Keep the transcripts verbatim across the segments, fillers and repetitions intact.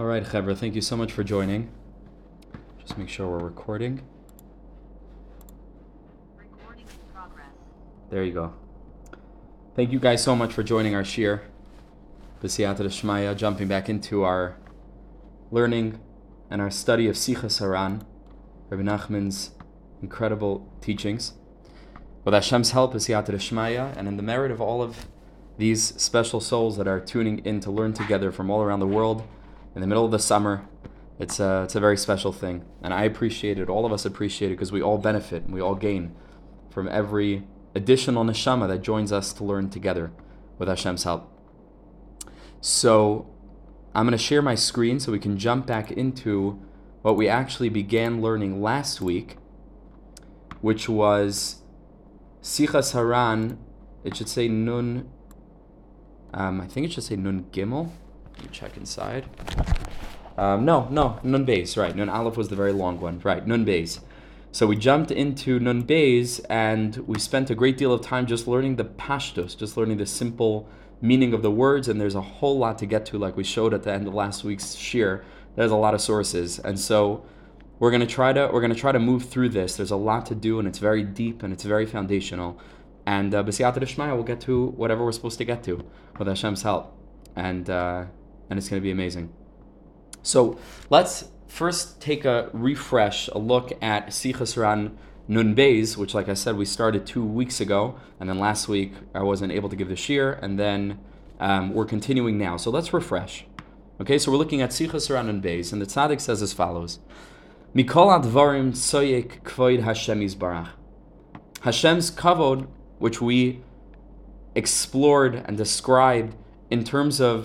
All right, Chebra, thank you so much for joining. Just make sure we're recording. Recording in progress. There you go. Thank you guys so much for joining our shiur, Siyat HaShemaya, jumping back into our learning and our study of Sichos HaRan, Rabbi Nachman's incredible teachings. With Hashem's help, Siyat HaShemaya, and in the merit of all of these special souls that are tuning in to learn together from all around the world, in the middle of the summer, it's a, it's a very special thing. And I appreciate it. All of us appreciate it because we all benefit and we all gain from every additional neshama that joins us to learn together with Hashem's help. So I'm going to share my screen so we can jump back into what we actually began learning last week, which was Sichos HaRan. It should say Nun, um, I think it should say Nun Gimel. You check inside. Um, no, no, Nun Beis, right. Nun Aleph was the very long one, right, Nun Beis. So we jumped into Nun Beis and we spent a great deal of time just learning the pashtos, just learning the simple meaning of the words, and there's a whole lot to get to, like we showed at the end of last week's shiur. There's a lot of sources, and so we're gonna try to we're gonna try to move through this. There's a lot to do, and it's very deep and it's very foundational. And uh, b'siyata d'shmaya, we'll get to whatever we're supposed to get to with Hashem's help. And. Uh, And it's going to be amazing. So let's first take a refresh, a look at Sichos HaRan Nun Beis, which, like I said, we started two weeks ago. And then last week, I wasn't able to give the shiur. And then um, we're continuing now. So let's refresh. Okay, so we're looking at Sichos HaRan Nun Beis. And the Tzaddik says as follows. Mikol advarim tsoyek kvoid Hashem yisbarach. Hashem's kavod, which we explored and described in terms of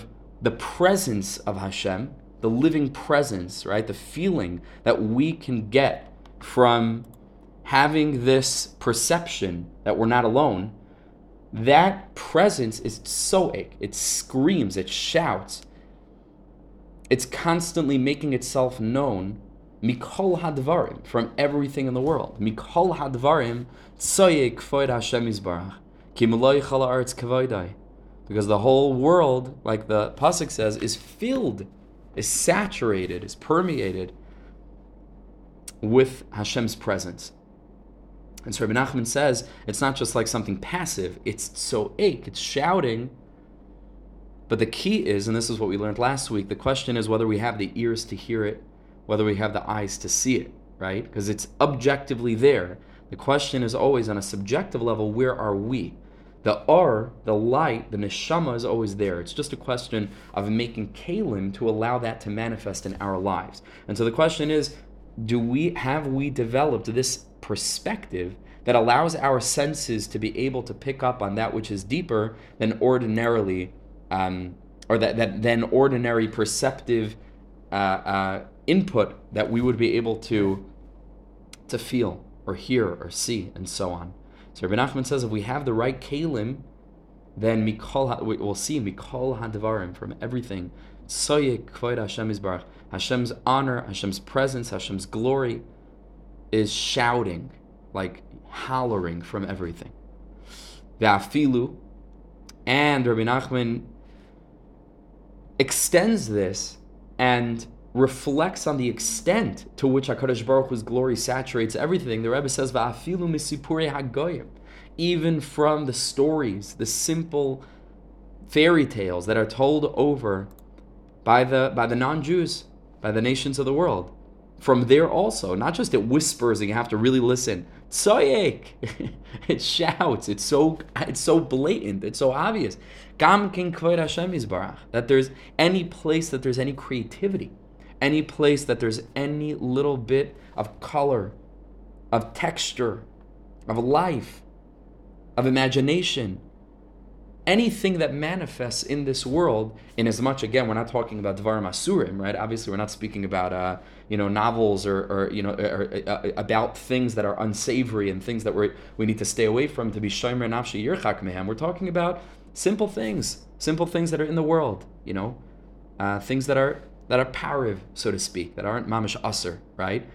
the presence of Hashem, the living presence, right? The feeling that we can get from having this perception that we're not alone, that presence is tsoik. It screams, it shouts. It's constantly making itself known, mikol hadvarim, from everything in the world. Mikol hadvarim, tsoik kvoid Hashem yisbarach, ki meloi chol ha'aretz kvoidai. Because the whole world, like the pasuk says, is filled, is saturated, is permeated with Hashem's presence. And so Rabbi Nachman says, it's not just like something passive, it's so ache, it's shouting. But the key is, and this is what we learned last week, the question is whether we have the ears to hear it, whether we have the eyes to see it, right? Because it's objectively there. The question is always, on a subjective level, where are we? The R, the light, the neshama is always there. It's just a question of making kalim to allow that to manifest in our lives. And so the question is, do we have we developed this perspective that allows our senses to be able to pick up on that which is deeper than ordinarily, um, or that, that than ordinary perceptive uh, uh, input that we would be able to, to feel or hear or see and so on. So Rabbi Nachman says, if we have the right kalim, then mikol we'll see mikol hadvarim, from everything. Soyek kvoid Hashem yisbarach. Hashem's honor, Hashem's presence, Hashem's glory is shouting, like hollering from everything. Ve'afilu, and Rabbi Nachman extends this and reflects on the extent to which HaKadosh Baruch Hu's glory saturates everything. The Rebbe says, "Va'afilu misipurei hagoyim," even from the stories, the simple fairy tales that are told over by the by the non-Jews, by the nations of the world. From there also, not just it whispers and you have to really listen. Tsoyek, it shouts. It's so it's so blatant. It's so obvious. Gam kin kvod Hashem yisbarach, that there's any place that there's any creativity, any place that there's any little bit of color, of texture, of life, of imagination, anything that manifests in this world, in as much, again, we're not talking about Dvarim Asurim, right? Obviously, we're not speaking about, uh, you know, novels or, or you know, or, or, uh, about things that are unsavory and things that we we need to stay away from to be shomer nafshi yirchak mehem. We're talking about simple things, simple things that are in the world, you know, uh, things that are that are pariv, so to speak, that aren't mamish asur, right?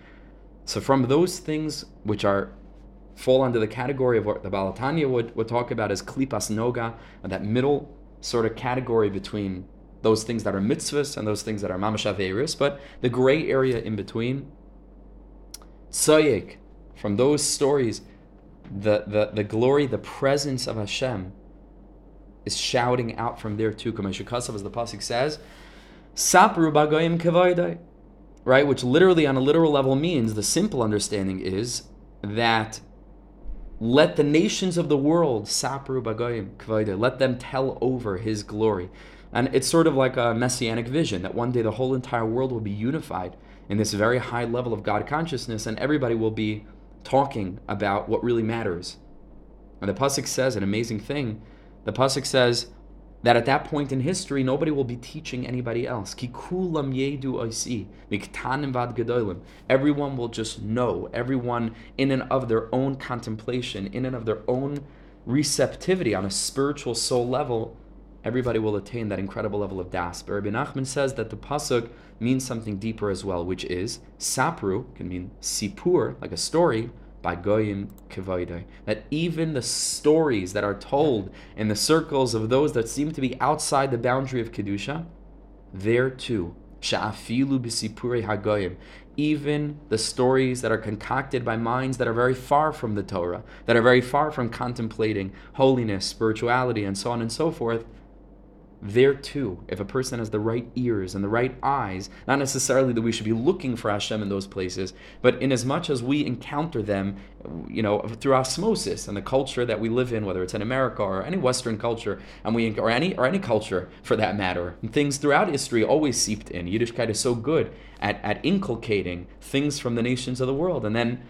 So from those things which are fall under the category of what the Baal Tanya would, would talk about as Klipas Noga, that middle sort of category between those things that are mitzvahs and those things that are mamash averus, but the gray area in between, tzayik, from those stories, the, the, the glory, the presence of Hashem is shouting out from there too, Kameshukasav, as the pasuk says, Sapru bagayim kevaydai, right? Which literally, on a literal level, means, the simple understanding is that let the nations of the world, Sapru bagayim kevaydai, let them tell over his glory. And it's sort of like a messianic vision, that one day the whole entire world will be unified in this very high level of God consciousness, and everybody will be talking about what really matters. And the pasuk says an amazing thing. The pasuk says that at that point in history, nobody will be teaching anybody else. Ki kulam yedu oisi, miktanim vad gedolim. Everyone will just know, everyone in and of their own contemplation, in and of their own receptivity on a spiritual soul level, everybody will attain that incredible level of das. But Rabbi Nachman says that the pasuk means something deeper as well, which is sapru, can mean sipur, like a story, by goyim kevaydai, that even the stories that are told in the circles of those that seem to be outside the boundary of kedusha, there too, sha'afilu b'sipurei hagoyim, even the stories that are concocted by minds that are very far from the Torah, that are very far from contemplating holiness, spirituality, and so on and so forth, there too, if a person has the right ears and the right eyes, not necessarily that we should be looking for Hashem in those places, but in as much as we encounter them, you know, through osmosis and the culture that we live in, whether it's in America or any Western culture, and we or any or any culture for that matter, and things throughout history always seeped in. Yiddishkeit is so good at at inculcating things from the nations of the world, and then,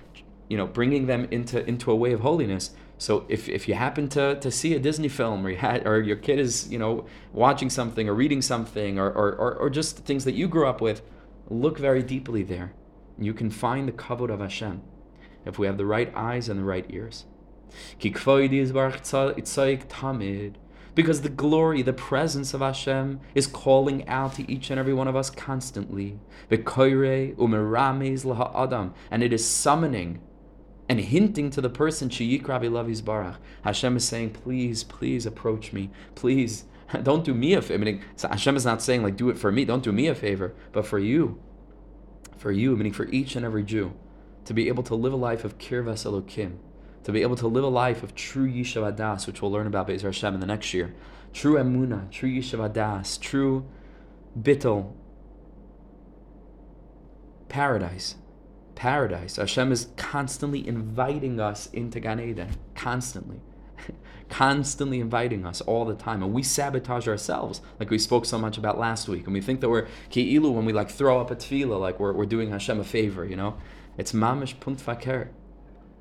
you know, bringing them into into a way of holiness. So if, if you happen to, to see a Disney film, or, you had, or your kid is, you know, watching something or reading something, or, or, or, or just things that you grew up with, look very deeply there. You can find the kavod of Hashem if we have the right eyes and the right ears. Because the glory, the presence of Hashem is calling out to each and every one of us constantly. And it is summoning and hinting to the person, Sheyikrav Elav Yisbarach. Hashem is saying, please, please approach me. Please, don't do me a favor. Meaning, Hashem is not saying, like, do it for me. Don't do me a favor. But for you, for you, meaning for each and every Jew, to be able to live a life of Kirvah Selokim, to be able to live a life of true Yeshavadas, which we'll learn about Be'ez Hashem in the next year. True Emunah, true Yeshavadas, true Bittel. Paradise. Paradise. Hashem is constantly inviting us into Ganeden. Constantly. Constantly inviting us all the time. And we sabotage ourselves, like we spoke so much about last week. And we think that we're Ki'ilu when we like throw up a tefillah, like we're, we're doing Hashem a favor, you know? It's mamish punt faker.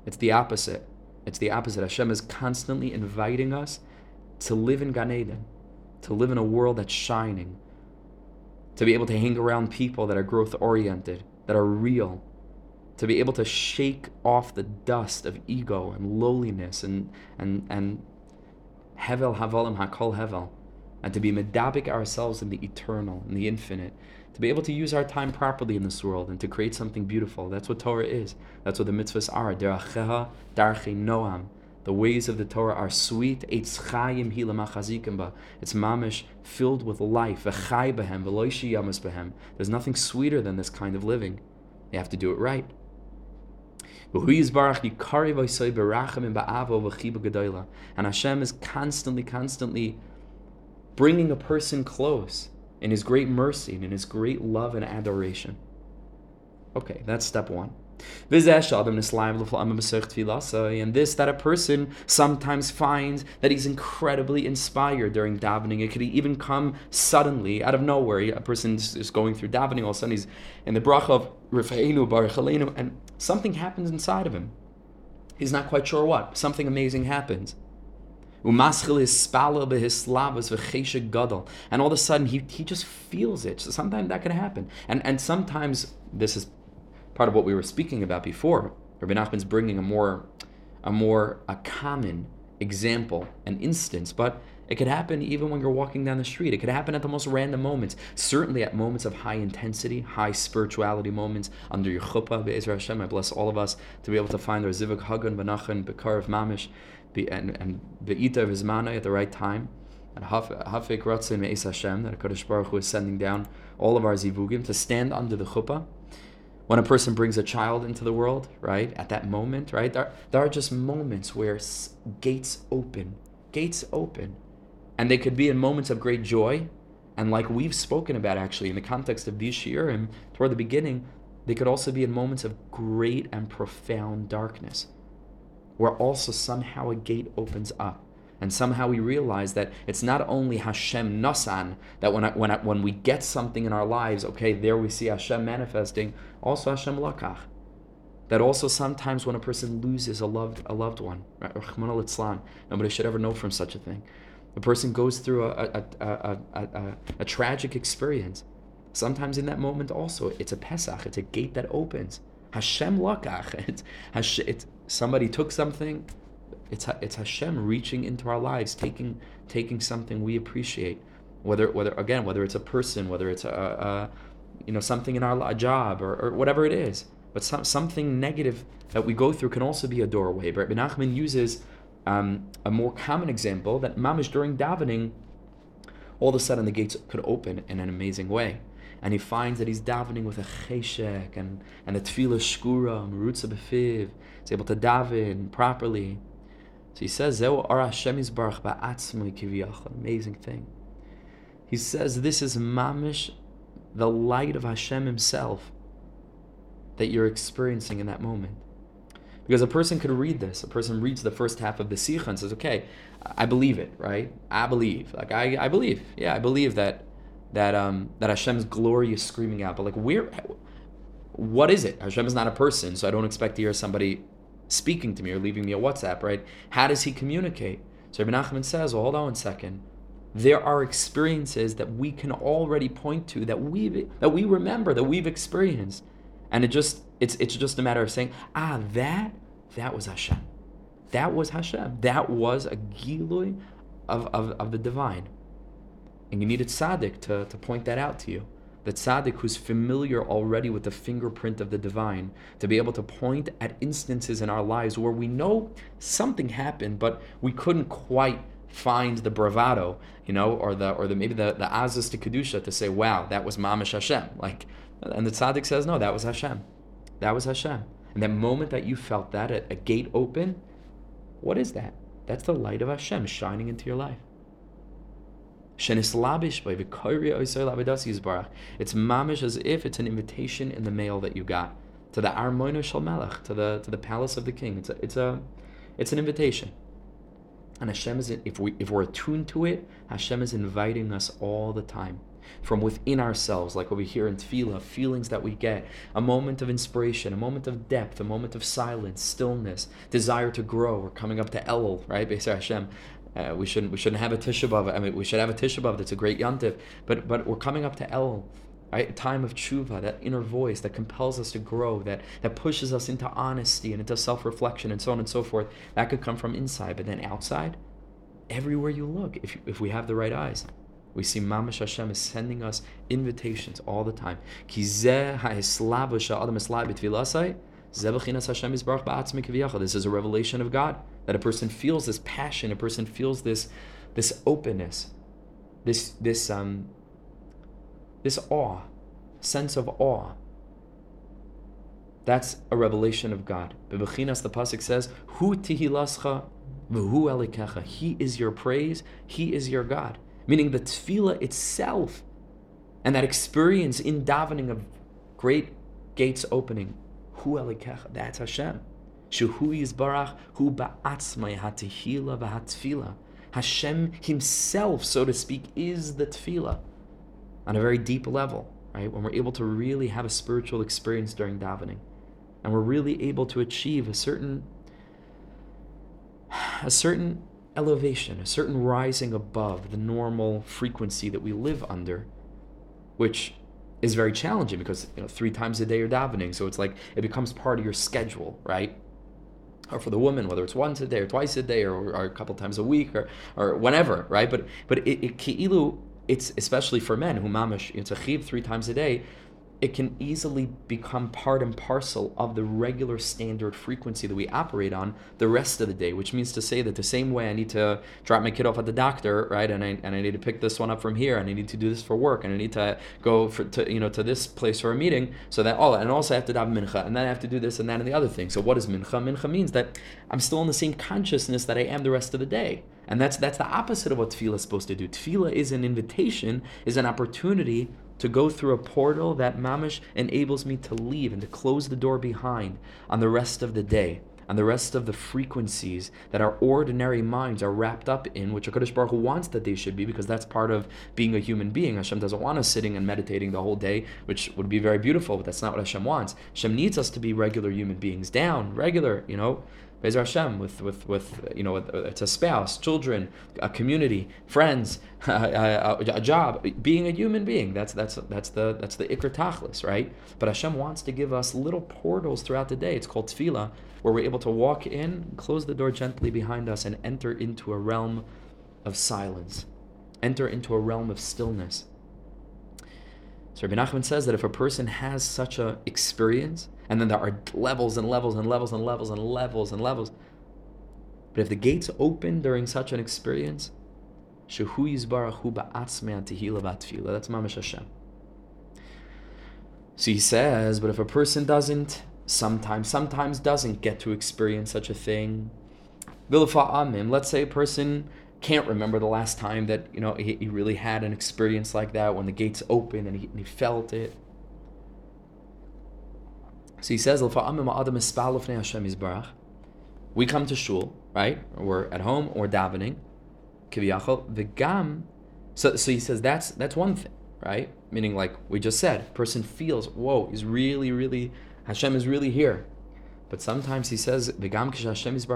It's the opposite. It's the opposite. Hashem is constantly inviting us to live in Ganeden, to live in a world that's shining, to be able to hang around people that are growth-oriented, that are real, to be able to shake off the dust of ego and lowliness and and and hevel havalim hakol hevel, and to be medabik ourselves in the eternal, in the infinite, to be able to use our time properly in this world and to create something beautiful. That's what Torah is. That's what the mitzvahs are. Deracheha darchei noam. The ways of the Torah are sweet. Eitz chayim hi lamachazikim ba. It's mamish filled with life. V'chai behem v'lo shiyamus behem. There's nothing sweeter than this kind of living. You have to do it right. And Hashem is constantly, constantly bringing a person close in His great mercy and in His great love and adoration. Okay, that's step one. And this, that a person sometimes finds that he's incredibly inspired during davening. It could even come suddenly, out of nowhere. A person is going through davening, all of a sudden he's in the bracha of Rifa'enu, Baruch Aleinu, and something happens inside of him. He's not quite sure what. Something amazing happens. And all of a sudden he, he just feels it. So sometimes that can happen. And, and sometimes this is part of what we were speaking about before. Rabbi Nachman's bringing a more, a more a common example, an instance, but it could happen even when you're walking down the street. It could happen at the most random moments, certainly at moments of high intensity, high spirituality moments, under your chuppah, be'ezra Hashem. I bless all of us to be able to find our zivug hagan v'nachan, b'kar of mamish, and be'ita of his mana at the right time, and hafek ratzei me'es Hashem, that HaKadosh Baruch Hu is sending down all of our zivugim to stand under the chuppah. When a person brings a child into the world, right, at that moment, right, there, there are just moments where gates open, gates open. And they could be in moments of great joy. And like we've spoken about, actually, in the context of these shiurim, toward the beginning, they could also be in moments of great and profound darkness, where also somehow a gate opens up. And somehow we realize that it's not only Hashem Nasan, that when I, when I, when we get something in our lives, okay, there we see Hashem manifesting, also Hashem Lakach. That also sometimes when a person loses a loved a loved one, right? Rahman al-Islam, nobody should ever know from such a thing. A person goes through a a, a, a, a, a a tragic experience. Sometimes in that moment also, it's a Pesach, it's a gate that opens. Hashem Lakach. It's, Hashem, it's, somebody took something, It's it's Hashem reaching into our lives, taking taking something we appreciate, whether whether again whether it's a person, whether it's a, a you know something in our a job or, or whatever it is. But some, something negative that we go through can also be a doorway. But Rabbi Nachman uses um, a more common example that mamish during davening, all of a sudden the gates could open in an amazing way, and he finds that he's davening with a cheshek and and a tefillah shkura merutza befiv. He's able to daven properly. So he says, amazing thing. He says, this is mamish, the light of Hashem himself that you're experiencing in that moment. Because a person could read this. A person reads the first half of the Sikha and says, okay, I believe it, right? I believe. Like, I, I believe. Yeah, I believe that that um, that Hashem's glory is screaming out. But like, where, what is it? Hashem is not a person, so I don't expect to hear somebody speaking to me or leaving me a WhatsApp, right? How does he communicate? So Rabbi Nachman says, well, hold on one second. There are experiences that we can already point to, that we that we remember, that we've experienced. And it just it's it's just a matter of saying, ah, that, that was Hashem. That was Hashem. That was a gilui of, of, of the divine. And you need a tzaddik to, to point that out to you. The tzaddik who's familiar already with the fingerprint of the divine, to be able to point at instances in our lives where we know something happened, but we couldn't quite find the bravado, you know, or the or the maybe the the azus to kedusha to say, wow, that was mamish Hashem. Like, and the tzaddik says, no, that was Hashem, that was Hashem. And that moment that you felt that at a gate open, what is that? That's the light of Hashem shining into your life. It's mamish as if it's an invitation in the mail that you got to the armoino shel melech, to the to the palace of the king. It's a, it's a it's an invitation, and Hashem is if we if we're attuned to it, Hashem is inviting us all the time from within ourselves, like over here in tefillah, feelings that we get, a moment of inspiration, a moment of depth, a moment of silence, stillness, desire to grow. We're coming up to Elul, right? Beis Hashem. Uh, we shouldn't we shouldn't have a Tisha B'Av. I mean, we should have a Tisha B'Av. That's a great yontif. But but we're coming up to Elul, right? Time of tshuva, that inner voice that compels us to grow, that that pushes us into honesty and into self-reflection and so on and so forth. That could come from inside, but then outside, everywhere you look, if you, if we have the right eyes, we see mamash Hashem is sending us invitations all the time. Ki zeh ha'islavu sha'adam islai b'tvilasai. This is a revelation of God, that a person feels this passion, a person feels this this openness, this this um this awe, sense of awe. That's a revelation of God. Bebechinas, the pasuk says, "Hu tihilascha v'hu elikecha." He is your praise. He is your God. Meaning the tefillah itself, and that experience in davening of great gates opening. That's Hashem. Hashem himself, so to speak, is the tefillah on a very deep level, right? When we're able to really have a spiritual experience during davening, and we're really able to achieve a certain, a certain elevation, a certain rising above the normal frequency that we live under, which is very challenging because, you know, three times a day you're davening, so it's like it becomes part of your schedule, right? Or for the woman, whether it's once a day or twice a day or, or a couple times a week or or whenever, right? But but it, it it's especially for men who mamish, it's a chiv three times a day. it can easily become part and parcel of the regular standard frequency that we operate on the rest of the day, which means to say that the same way I need to drop my kid off at the doctor, right, and I and I need to pick this one up from here, and I need to do this for work, and I need to go for, to, you know, to this place for a meeting, so that all, and also I have to daven mincha, and then I have to do this and that and the other thing. So what is mincha? Mincha means that I'm still in the same consciousness that I am the rest of the day. And that's that's the opposite of what tefillah is supposed to do. Tefillah is an invitation, is an opportunity to go through a portal that mamish enables me to leave and to close the door behind on the rest of the day, on the rest of the frequencies that our ordinary minds are wrapped up in, which HaKadosh Baruch Hu wants that they should be, because that's part of being a human being. Hashem doesn't want us sitting and meditating the whole day, which would be very beautiful, but that's not what Hashem wants. Hashem needs us to be regular human beings, down, regular, you know, Be'ezer Hashem, with, with, with, you know, it's a spouse, children, a community, friends, a, a, a job, being a human being. That's that's that's the that's the Iker Tachlis, right? But Hashem wants to give us little portals throughout the day. It's called tefillah, where we're able to walk in, close the door gently behind us, and enter into a realm of silence, enter into a realm of stillness. So Rabbi Nachman says that if a person has such an experience, and then there are levels and levels and levels and levels and levels and levels. But if the gates open during such an experience, Shehu Yizbarach Hu Ba'atzmei Tehillah V'Tefillah. That's Mamash Hashem. So he says, but if a person doesn't, sometimes, sometimes doesn't get to experience such a thing, let's say a person can't remember the last time that, you know, he, he really had an experience like that when the gates open and he, and he felt it. So he says, we come to shul, right? Or we're at home, or davening. So, so he says, that's that's one thing, right? Meaning, like we just said, person feels, whoa, he's really, really, Hashem is really here. But sometimes he says, but sometimes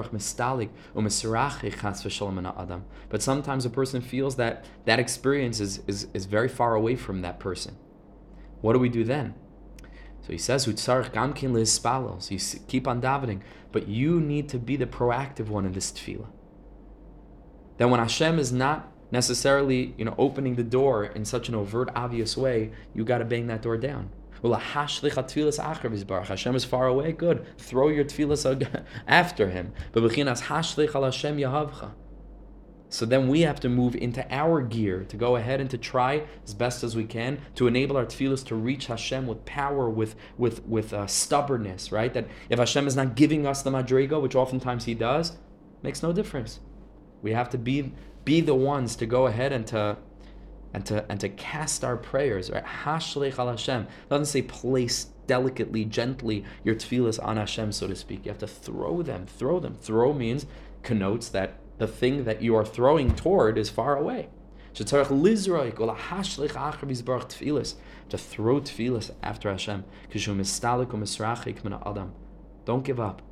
a person feels that that experience is, is, is very far away from that person. What do we do then? So he says, you keep on davening, but you need to be the proactive one in this tefillah. That when Hashem is not necessarily, you know, opening the door in such an overt, obvious way, you got to bang that door down. Hashem is far away, good. Throw your tefillah after him. So then we have to move into our gear to go ahead and to try as best as we can to enable our tefillahs to reach Hashem with power, with with with uh, stubbornness, right? That if Hashem is not giving us the madrigo, which oftentimes He does, makes no difference. We have to be be the ones to go ahead and to and to and to cast our prayers, right? Hashlech al Hashem. It doesn't say place delicately, gently your tefillahs on Hashem, so to speak. You have to throw them, throw them. Throw means connotes that the thing that you are throwing toward is far away. To throw tefillas after Hashem. Don't give up.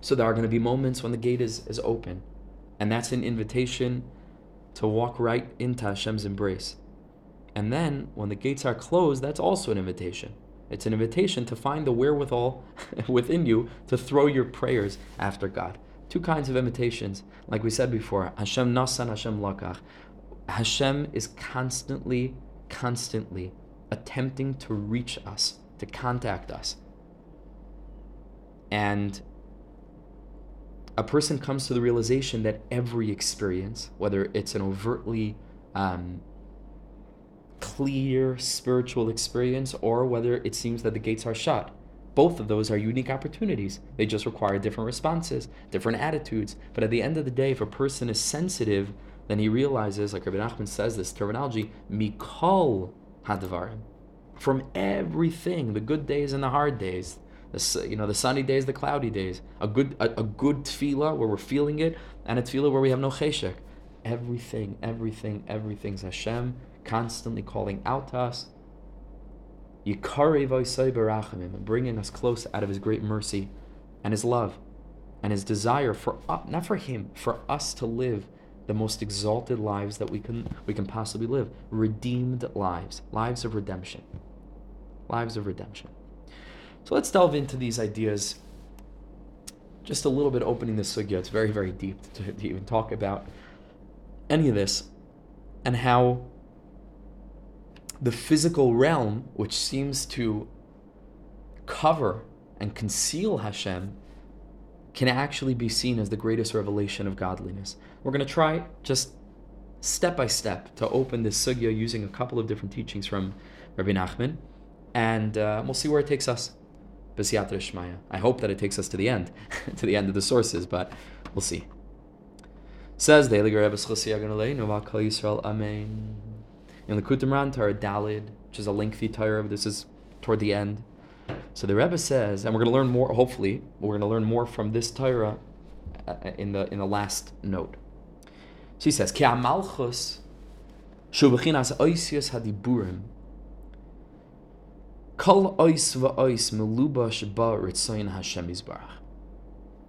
So there are going to be moments when the gate is, is open. And that's an invitation to walk right into Hashem's embrace. And then when the gates are closed, that's also an invitation. It's an invitation to find the wherewithal within you to throw your prayers after God. Two kinds of invitations, like we said before, Hashem Nasan, Hashem Lakach. Hashem is constantly, constantly attempting to reach us, to contact us. And a person comes to the realization that every experience, whether it's an overtly um, clear spiritual experience or whether it seems that the gates are shut, both of those are unique opportunities. They just require different responses, different attitudes. But at the end of the day, if a person is sensitive, then he realizes, like Rabbi Nachman says this terminology, mikol hadvarim, from everything, the good days and the hard days, the, you know, the sunny days, the cloudy days, a good a, a good tefillah where we're feeling it, and a tefillah where we have no cheshek. Everything, everything, everything's Hashem constantly calling out to us, Yikari Vaisai Barachamim, and bringing us close out of His great mercy and His love and His desire for, not for Him, for us to live the most exalted lives that we can we can possibly live. Redeemed lives. Lives of redemption. Lives of redemption. So let's delve into these ideas just a little bit, opening this sugya. It's very, very deep to, to even talk about any of this and how the physical realm, which seems to cover and conceal Hashem, can actually be seen as the greatest revelation of godliness. We're going to try just step by step to open this sugya using a couple of different teachings from Rabbi Nachman, and uh, we'll see where it takes us. B'siyat HaShemaya. I hope that it takes us to the end, to the end of the sources, but we'll see. Says the Eliger Rebbe Schossi Aganolei Novak Kol Yisrael Amen. In the Kutumran Torah Dalid, which is a lengthy Torah, but this is toward the end. So the Rebbe says, and we're going to learn more. Hopefully, we're going to learn more from this Torah in the in the last note. She says, "Ki Malchus shu b'chinas oisius hadiburim kol ois va'ois melubash ba ritzayin Hashem Yisbarach."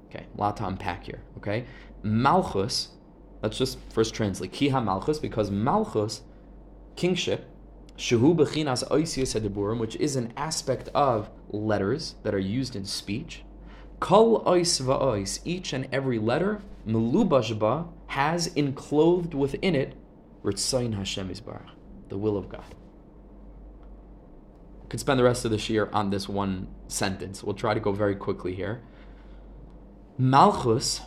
Okay, a lot to unpack here. Okay, Malchus. Let's just first translate Ki Malchus, because Malchus, kingship. Shehu b'chinas oisius hadiburim, which is an aspect of letters that are used in speech. Kol ois va'ois, each and every letter, melubash ba, has enclosed within it, ritzayin Hashem Yisbarach, the will of God. We could spend the rest of this year on this one sentence. We'll try to go very quickly here. Malchus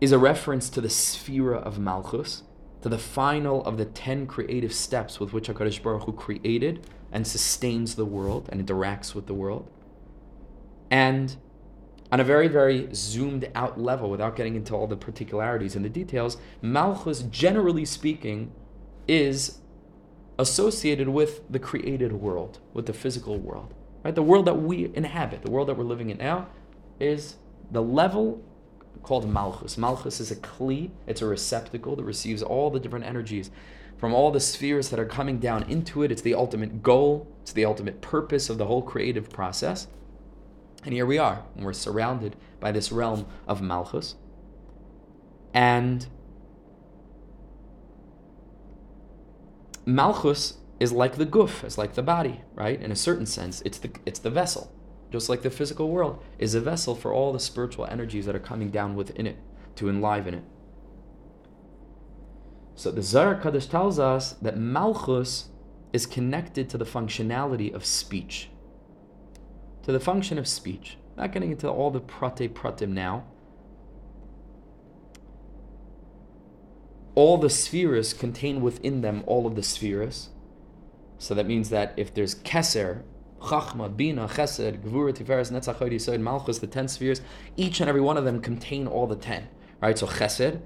is a reference to the sphera of Malchus, to the final of the ten creative steps with which HaKadosh Baruch Hu created and sustains the world and interacts with the world. And on a very, very zoomed out level, without getting into all the particularities and the details, Malchus, generally speaking, is associated with the created world, with the physical world, right? The world that we inhabit, the world that we're living in now, is the level called Malchus. Malchus is a kli, it's a receptacle that receives all the different energies from all the spheres that are coming down into it. It's the ultimate goal, it's the ultimate purpose of the whole creative process. And here we are, and we're surrounded by this realm of Malchus. And Malchus is like the guf, it's like the body, right? In a certain sense, it's the it's the vessel. Just like the physical world is a vessel for all the spiritual energies that are coming down within it, to enliven it. So the Zohar Kadosh tells us that Malchus is connected to the functionality of speech. To the function of speech. Not getting into all the prate pratim now. All the spheres contain within them all of the spheres. So that means that if there's Keser, Chachma, Bina, Chesed, Gvura, Tiferes, Netzach, Hod, Yesod, Malchus, the ten spheres, each and every one of them contain all the ten, right? So Chesed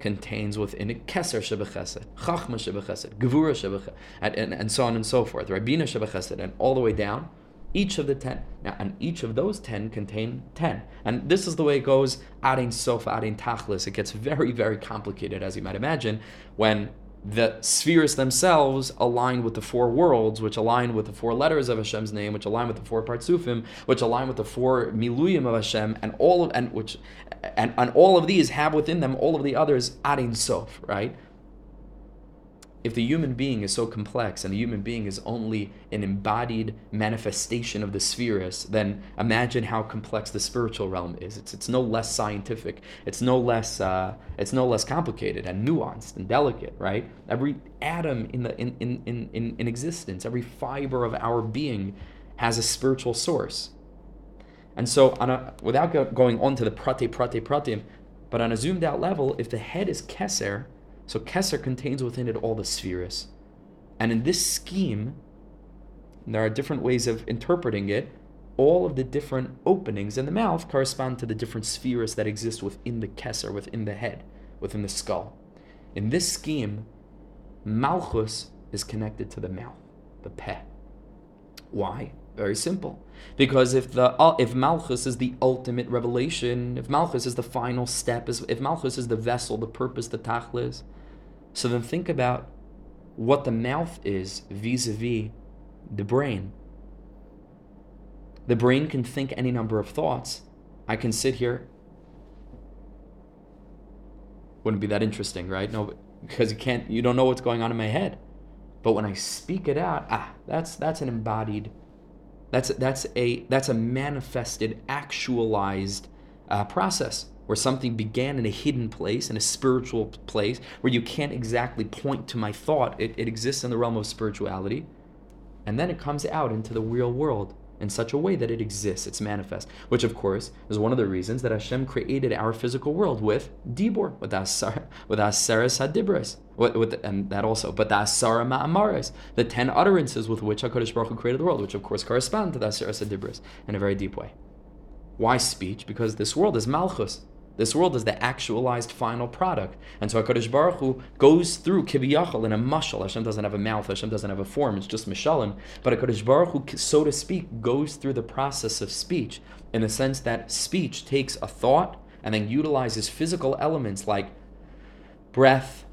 contains within it Keser Shebechesed, Chachma Shebechesed, Gvura Shebechesed, and, and so on and so forth, right? Bina Shebechesed, and all the way down, each of the ten. Now, and each of those ten contain ten. And this is the way it goes, Ein Sof, Ein Tachlis. It gets very, very complicated, as you might imagine, when the spheres themselves align with the four worlds, which align with the four letters of Hashem's name, which align with the four partsufim, which align with the four miluyim of Hashem, and all of and which and, and all of these have within them all of the others ad Ein Sof, right? If the human being is so complex and the human being is only an embodied manifestation of the spheres, then imagine how complex the spiritual realm is. It's it's no less scientific. It's no less uh, it's no less complicated and nuanced and delicate, right? Every atom in the in, in, in, in, in existence, every fiber of our being has a spiritual source. And so, on a, without go, going on to the prate prate pratim, but on a zoomed out level, if the head is Keser, so Keser contains within it all the spheres. And in this scheme, there are different ways of interpreting it, all of the different openings in the mouth correspond to the different spheres that exist within the Keser, within the head, within the skull. In this scheme, Malchus is connected to the mouth, the peh. Why? Very simple. Because if the uh, if Malchus is the ultimate revelation, if Malchus is the final step, is if Malchus is the vessel, the purpose, the tachlis, so then think about what the mouth is vis-a-vis the brain. The brain can think any number of thoughts. I can sit here. Wouldn't be that interesting, right? No, because you can't. You don't know what's going on in my head. But when I speak it out, ah, that's that's an embodied. That's that's a that's a manifested, actualized uh, process. where something began in a hidden place, in a spiritual place, where you can't exactly point to my thought. It, it exists in the realm of spirituality. And then it comes out into the real world in such a way that it exists, it's manifest. Which, of course, is one of the reasons that Hashem created our physical world with Dibor, with Aseres HaDibris, with, with, and that also, but the Asara Ma'amares, the ten utterances with which HaKadosh Baruch Hu created the world, which, of course, correspond to the Aseres HaDibris in a very deep way. Why speech? Because this world is Malchus. This world is the actualized final product. And so HaKadosh Baruch Hu goes through Kibiyachal in a mashal. Hashem doesn't have a mouth. Hashem doesn't have a form. It's just Mishalim. But HaKadosh Baruch Hu, so to speak, goes through the process of speech in the sense that speech takes a thought and then utilizes physical elements like breath,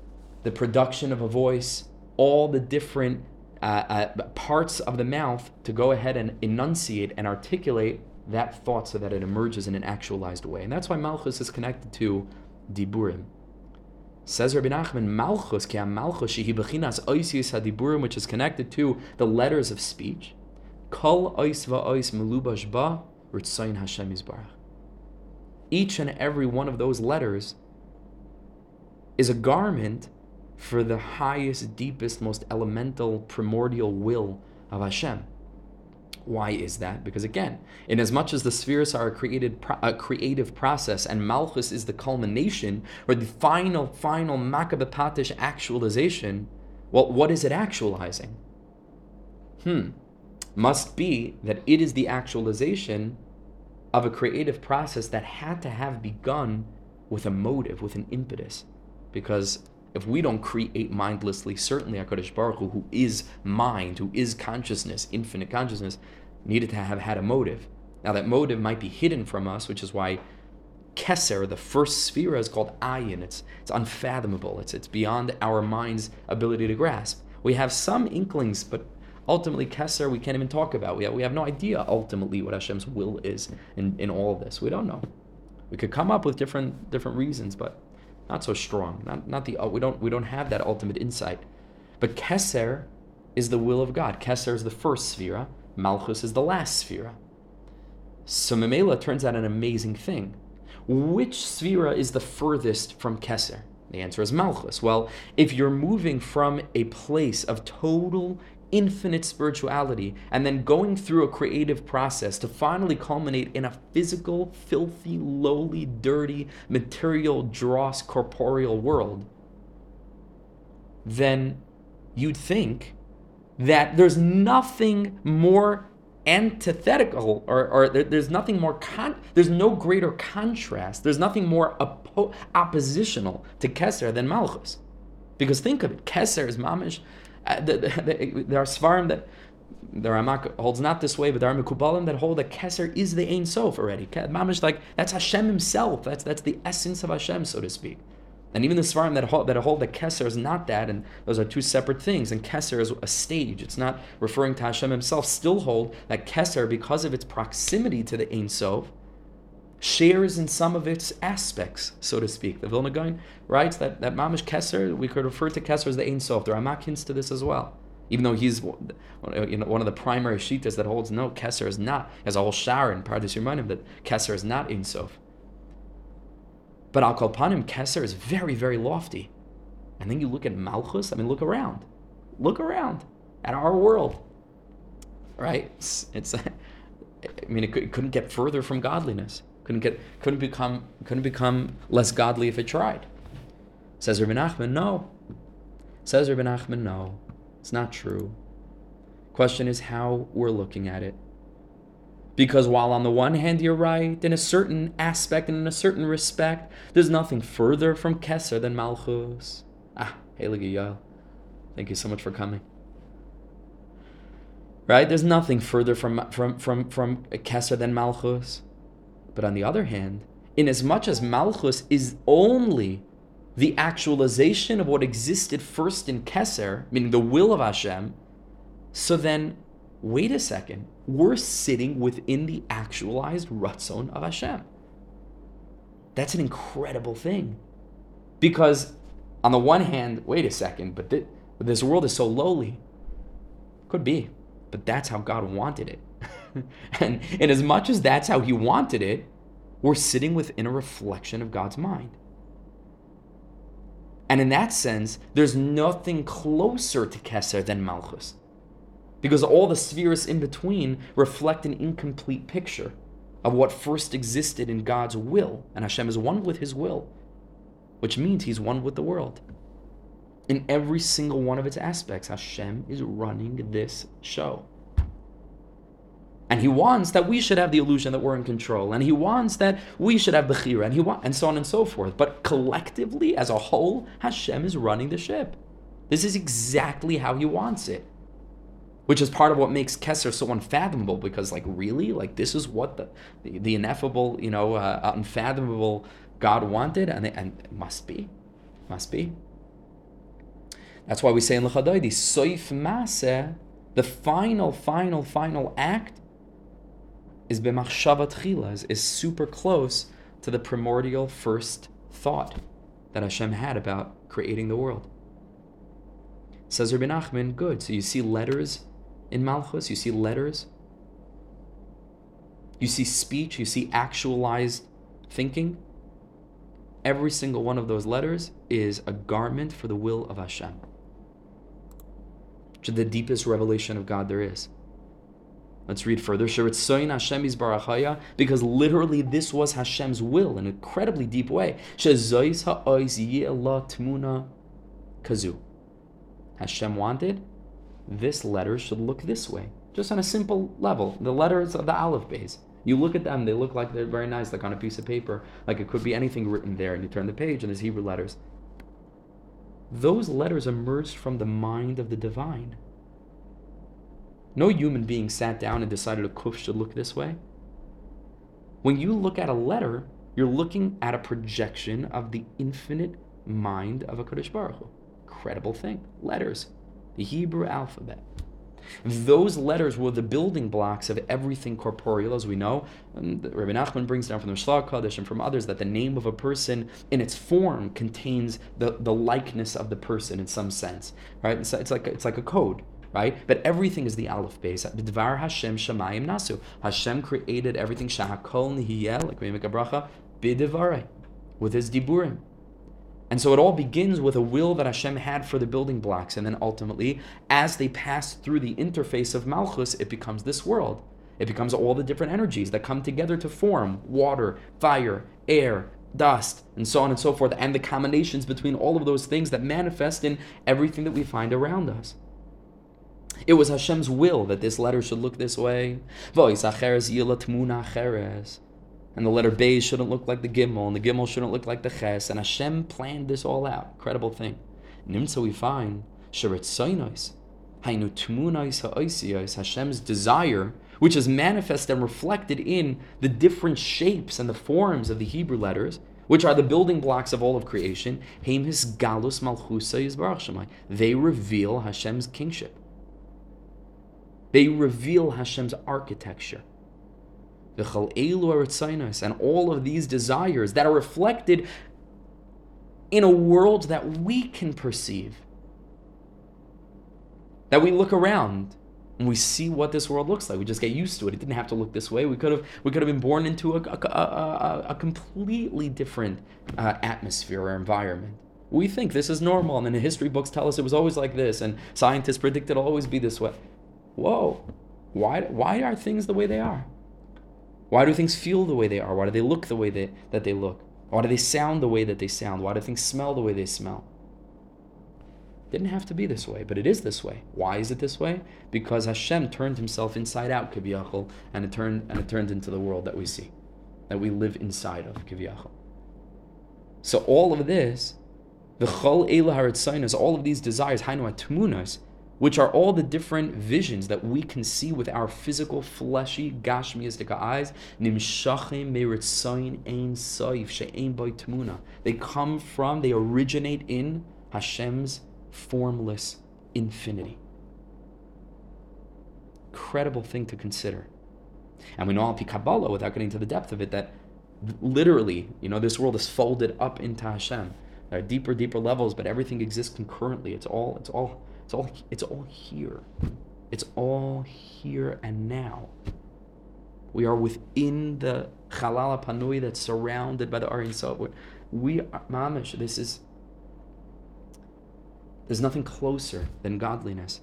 the production of a voice, all the different uh, uh, parts of the mouth to go ahead and enunciate and articulate that thought so that it emerges in an actualized way. And that's why Malchus is connected to Diburim. Says Rabbi Nachman, Malchus, ki ha-Malchus, shehi bechinas oisius ha-Diburim, which is connected to the letters of speech. Kol ois va-ois melubash ba, ritzayin Hashem yizbarach. Each and every one of those letters is a garment for the highest, deepest, most elemental, primordial will of Hashem. Why is that? Because again, in as much as the spheres are a, created pro- a creative process and Malchus is the culmination or the final, final makabepatish actualization, well, what is it actualizing? Hmm. Must be that it is the actualization of a creative process that had to have begun with a motive, with an impetus. Because if we don't create mindlessly, certainly HaKadosh Baruch Hu, who is mind, who is consciousness, infinite consciousness, needed to have had a motive. Now that motive might be hidden from us, which is why Keser, the first sphera, is called Ayin. It's it's unfathomable. It's it's beyond our mind's ability to grasp. We have some inklings, but ultimately Keser we can't even talk about. We have, we have no idea ultimately what Hashem's will is in, in all of this. We don't know. We could come up with different different reasons, but not so strong. Not not the uh, we don't we don't have that ultimate insight. But Keser is the will of God. Keser is the first sphera. Malchus is the last sphera. So Memela turns out an amazing thing. Which sphera is the furthest from Keser? The answer is Malchus. Well, if you're moving from a place of total infinite spirituality and then going through a creative process to finally culminate in a physical, filthy, lowly, dirty, material, dross, corporeal world, then you'd think that there's nothing more antithetical or, or there, there's nothing more, con- there's no greater contrast, there's nothing more oppo- oppositional to Keser than Malchus. Because think of it, Keser is mamish. Uh, the, the, the, there are Svarim that the Ramak holds not this way, but there are Mikubalim that hold that Keser is the Ein Sof already. Mamish, like that's Hashem himself. That's that's the essence of Hashem, so to speak. And even the Svarim that hold that hold that Keser is not that, and those are two separate things. And Keser is a stage; it's not referring to Hashem himself. Still hold that Keser, because of its proximity to the Ein Sof, shares in some of its aspects, so to speak. The Vilna Gaon writes that, that Mamish Keser, we could refer to Keser as the Ein Sof. The Ramak hints to this as well. Even though he's you know, one of the primary Shitas that holds, no, Keser is not, as a whole Shara in Pardes Yirmanim, that Keser is not Ein Sof. But Al Kol Panim, Keser is very, very lofty. And then you look at Malchus, I mean, look around. Look around at our world. Right? It's, it's I mean, it, it couldn't get further from godliness. Couldn't get, couldn't become, couldn't become less godly if it tried. Says Rabbi Nachman, no. Says Rabbi Nachman, no. It's not true. Question is how we're looking at it. Because while on the one hand you're right, in a certain aspect and in a certain respect, there's nothing further from Keser than Malchus. Ah, Heilige Yael, thank you so much for coming. Right? There's nothing further from from from from Keser than Malchus. But on the other hand, in as much as Malchus is only the actualization of what existed first in Keser, meaning the will of Hashem, so then, wait a second, we're sitting within the actualized Ratzon of Hashem. That's an incredible thing. Because on the one hand, wait a second, but th- this world is so lowly. Could be, but that's how God wanted it. And, and as much as that's how he wanted it, We're sitting within a reflection of God's mind. And in that sense, there's nothing closer to Keser than Malchus, because all the spheres in between reflect an incomplete picture of what first existed in God's will. And Hashem is one with his will, which means he's one with the world. In every single one of its aspects, Hashem is running this show. And he wants that we should have the illusion that we're in control. And he wants that we should have Bechira. And he wa- and so on and so forth. But collectively, as a whole, Hashem is running the ship. This is exactly how he wants it, which is part of what makes Keser so unfathomable. Because, like, really? Like, this is what the, the, the ineffable, you know, uh, unfathomable God wanted? And, and it must be. Must be. That's why we say in L'chadoidi, Soif Maseh, the final, final, final act, is b'machshava tchilas, is super close to the primordial first thought that Hashem had about creating the world. Says Rabbi Nachman, good. So you see letters in Malchus, you see letters, you see speech, you see actualized thinking. Every single one of those letters is a garment for the will of Hashem, which is the deepest revelation of God there is. Let's read further. Because literally this was Hashem's will in an incredibly deep way. Hashem wanted this letter should look this way. Just on a simple level. The letters of the Aleph Beis. You look at them, they look like they're very nice, like on a piece of paper. Like it could be anything written there. And you turn the page and there's Hebrew letters. Those letters emerged from the mind of the divine. No human being sat down and decided a kuf should look this way. When you look at a letter, you're looking at a projection of the infinite mind of HaKadosh Baruch Hu. Incredible thing. Letters. The Hebrew alphabet. Those letters were the building blocks of everything corporeal, as we know. And Rabbi Nachman brings down from the Mishnah Kodesh and from others that the name of a person in its form contains the, the likeness of the person in some sense. Right? It's, it's, like, it's like a code. Right? But everything is the Aleph Beis. B'dvar Hashem Shamayim Nasu. Hashem created everything. Shahakol Nihiyel, like we make a bracha, b'divarei, with his diburim. And so it all begins with a will that Hashem had for the building blocks. And then ultimately, as they pass through the interface of Malchus, it becomes this world. It becomes all the different energies that come together to form water, fire, air, dust, and so on and so forth. And the combinations between all of those things that manifest in everything that we find around us. It was Hashem's will that this letter should look this way. And the letter Beis shouldn't look like the Gimel, and the Gimel shouldn't look like the Ches. And Hashem planned this all out. Incredible thing. And so we find Hashem's desire, which is manifest and reflected in the different shapes and the forms of the Hebrew letters, which are the building blocks of all of creation. They reveal Hashem's kingship. They reveal Hashem's architecture. And all of these desires that are reflected in a world that we can perceive. That we look around and we see what this world looks like. We just get used to it. It didn't have to look this way. We could have, we could have been born into a, a, a, a completely different uh, atmosphere or environment. We think this is normal. And then the history books tell us it was always like this. And scientists predict it'll always be this way. Whoa, why why are things the way they are? Why do things feel the way they are? Why do they look the way they, that they look? Why do they sound the way that they sound? Why do things smell the way they smell? Didn't have to be this way, but it is this way. Why is it this way? Because Hashem turned himself inside out, Kiviyachol, and it turned and it turned into the world that we see, that we live inside of, Kiviyachol. So all of this, the Chol Eila Haratzainas, all of these desires, Hainu Atmunas, which are all the different visions that we can see with our physical, fleshy, gashmiistic eyes. They come from, they originate in Hashem's formless infinity. Incredible thing to consider. And we know Al Pi Kabbalah, without getting to the depth of it, that literally, you know, this world is folded up into Hashem. There are deeper, deeper levels, but everything exists concurrently. It's all, it's all... It's all, it's all here. It's all here and now. We are within the Chalal HaPanui that's surrounded by the Ein Sof. We are, Mamish, this is, there's nothing closer than godliness.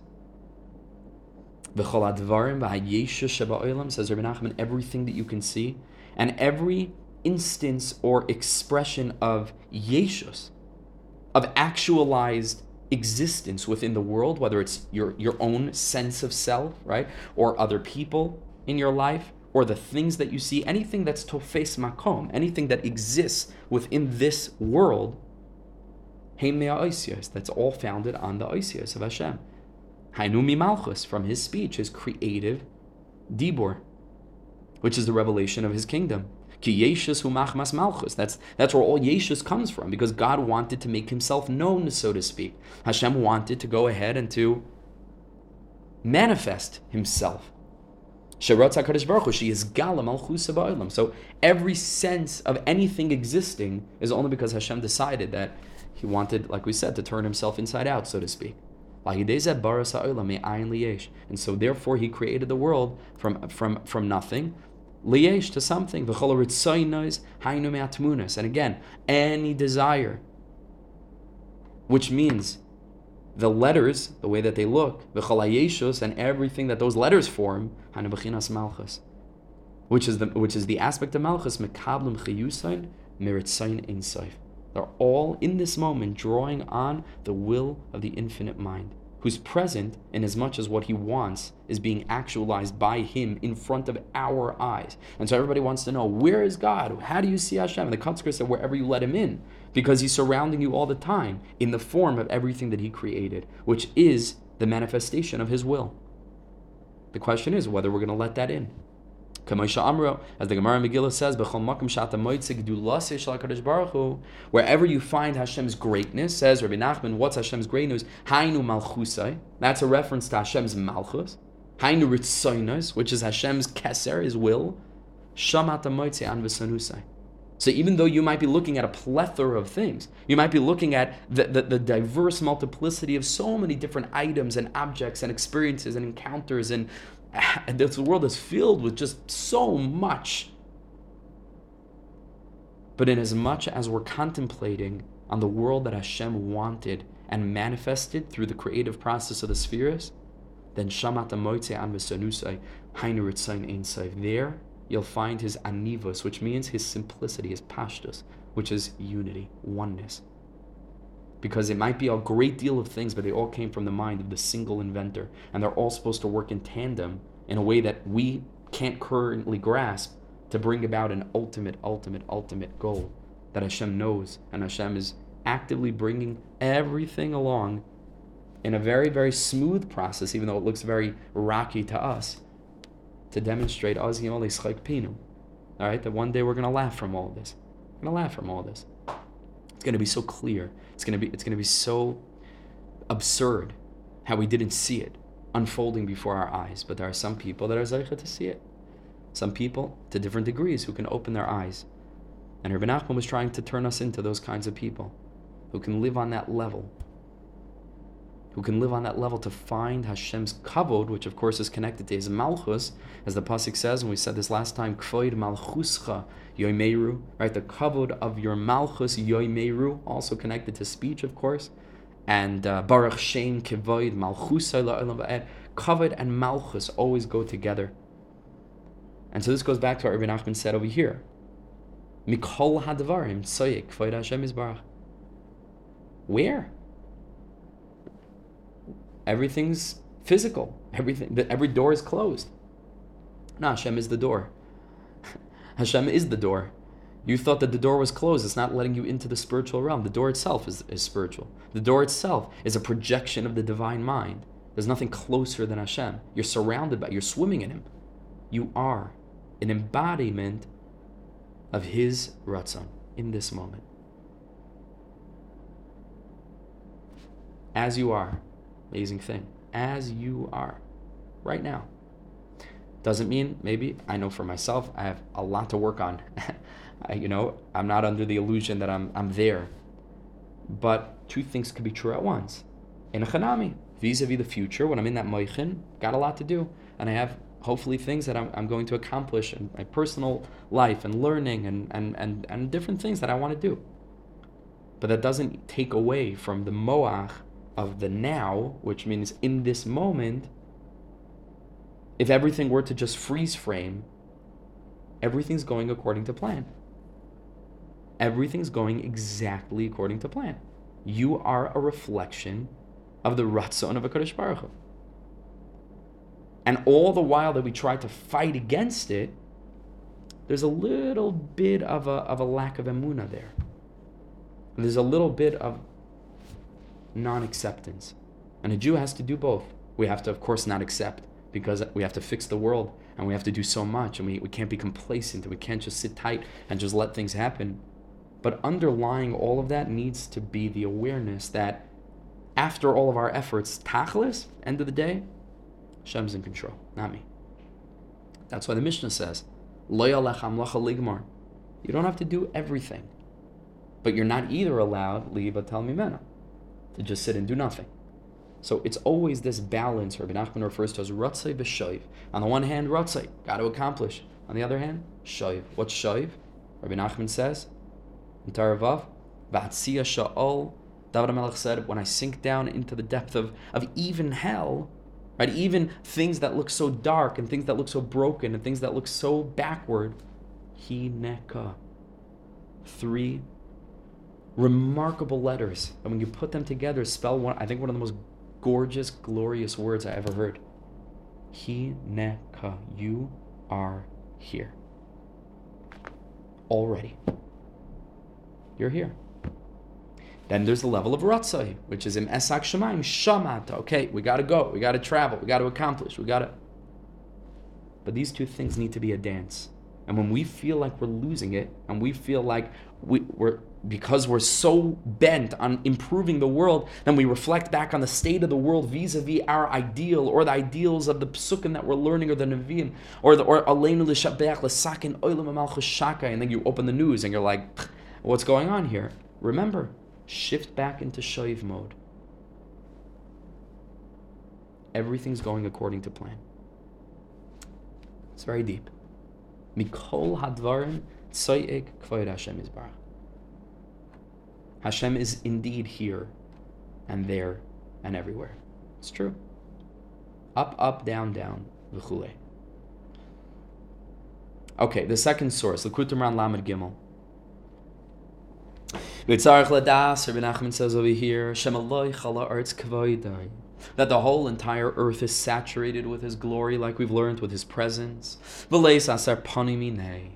V'chol advarim v'hayesha sheba'olam, says Rabbi Nachman, everything that you can see, and every instance or expression of yeshus, of actualized existence within the world, whether it's your, your own sense of self, right, or other people in your life, or the things that you see, anything that's tofes makom, anything that exists within this world, that's all founded on the oisias of Hashem. Hainu mi Malchus, from his speech, his creative dibor, which is the revelation of his kingdom. Ki yeshus hu machmas Malchus. That's that's where all yeshus comes from, because God wanted to make himself known, so to speak. Hashem wanted to go ahead and to manifest himself. Sheratz HaKadosh Baruch Hu, she is gala malchus ba'olam. So every sense of anything existing is only because Hashem decided that he wanted, like we said, to turn himself inside out, so to speak. And so therefore he created the world from from from nothing liyesh, to something. And again, any desire, which means the letters, the way that they look, and everything that those letters form, which is the which is the aspect of Malchus, they're all in this moment drawing on the will of the infinite mind, who's present in as much as what he wants is being actualized by him in front of our eyes. And so everybody wants to know, where is God? How do you see Hashem? And the Kutzker said, wherever you let him in, because he's surrounding you all the time in the form of everything that he created, which is the manifestation of his will. The question is whether we're going to let that in. As the Gemara Megillah says, wherever you find Hashem's greatness, says Rabbi Nachman, what's Hashem's greatness? Hainu Malchusai. That's a reference to Hashem's Malchus. Hainu Ritzoinus, which is Hashem's Keser, his will. Shamata Moitze An Vesanusai. So even though you might be looking at a plethora of things, you might be looking at the, the, the diverse multiplicity of so many different items and objects and experiences and encounters, and And this world is filled with just so much. But in as much as we're contemplating on the world that Hashem wanted and manifested through the creative process of the spheres, then Shamat Moitze An Vesanusai Hainu Ritzain Ein Sof. There you'll find his anivus, which means his simplicity, his pashtus, which is unity, oneness. Because it might be a great deal of things, but they all came from the mind of the single inventor. And they're all supposed to work in tandem in a way that we can't currently grasp to bring about an ultimate, ultimate, ultimate goal that Hashem knows. And Hashem is actively bringing everything along in a very, very smooth process, even though it looks very rocky to us, to demonstrate, all right, that one day we're going to laugh from all this. We're going to laugh from all this. It's going to be so clear. It's going to be it's going to be so absurd how we didn't see it unfolding before our eyes. But there are some people that are zeicha to see it. Some people to different degrees who can open their eyes. And Rabbi Nachman was trying to turn us into those kinds of people who can live on that level. Who can live on that level to find Hashem's kavod, which of course is connected to his malchus, as the pasuk says, and we said this last time, kavod malchuscha yoimeru, right? The kavod of your malchus yoimeru, also connected to speech, of course, and baruch shem kavod malchusay la'olam va'ed. Kavod and malchus always go together, and so this goes back to what Rabbi Nachman said over here. Mikol hadvarim tzayik kavod Hashem izbarach. Where? Everything's physical. Everything, every door is closed. No, Hashem is the door. Hashem is the door. You thought that the door was closed. It's not letting you into the spiritual realm. The door itself is, is spiritual. The door itself is a projection of the divine mind. There's nothing closer than Hashem. You're surrounded by, you're swimming in him. You are an embodiment of his ratzon in this moment. As you are. Amazing thing. As you are right now. Doesn't mean, maybe, I know for myself, I have a lot to work on. I, you know, I'm not under the illusion that I'm I'm there. But two things could be true at once. In a chanami, vis-a-vis the future, when I'm in that moichin, got a lot to do. And I have hopefully things that I'm, I'm going to accomplish in my personal life and learning and, and, and, and different things that I want to do. But that doesn't take away from the moach of the now, which means in this moment, if everything were to just freeze frame, everything's going according to plan. Everything's going exactly according to plan. You are a reflection of the Ratzon of HaKadosh Baruch Hu. And all the while that we try to fight against it, there's a little bit of a, of a lack of emunah there. And there's a little bit of non-acceptance. And a Jew has to do both. We have to, of course, not accept, because we have to fix the world, and we have to do so much, and we, we can't be complacent, and we can't just sit tight and just let things happen. But underlying all of that needs to be the awareness that after all of our efforts, tachlis, end of the day, Hashem's in control, not me. That's why the Mishnah says, Lo yalecha hamlacha ligmar. You don't have to do everything, but you're not either allowed li batel mimena, to just sit and do nothing. So it's always this balance Rabbi Nachman refers to as ratzay v'shoiv. On the one hand, ratzay, got to accomplish. On the other hand, shoiv. What's shoiv? Rabbi Nachman says, in Taira Vav, v'atziyah sha'ol, David HaMelech said, when I sink down into the depth of, of even hell, right, even things that look so dark and things that look so broken and things that look so backward, Hineka. Three remarkable letters. And when you put them together, spell one, I think one of the most gorgeous, glorious words I ever heard. Hineka, you are here. Already. You're here. Then there's the level of ratzai, which is im esak shamayim shamata. Okay, we got to go. We got to travel. We got to accomplish. We got to. But these two things need to be a dance. And when we feel like we're losing it, and we feel like we, we're, because we're so bent on improving the world, then we reflect back on the state of the world vis-a-vis our ideal, or the ideals of the psukim that we're learning, or the neviim, or the or aleinu l'shabeach l'sakin olam malchus shaka, and then you open the news and you're like, what's going on here? Remember. Shift back into shoiv mode. Everything's going according to plan. It's very deep. Mikol hadvarim tzoyik kvod Hashem yisbarach. Hashem is indeed here and there and everywhere. It's true. Up, up, down, down, v'chule. Okay, the second source, Likutei Maharan Lamed Gimel. V'tzarich ladas, Rabbi Nachman says over here, Shem Eloi chala artz kavoidai, that the whole entire earth is saturated with His glory, like we've learned, with His presence. V'leis asar panim inei.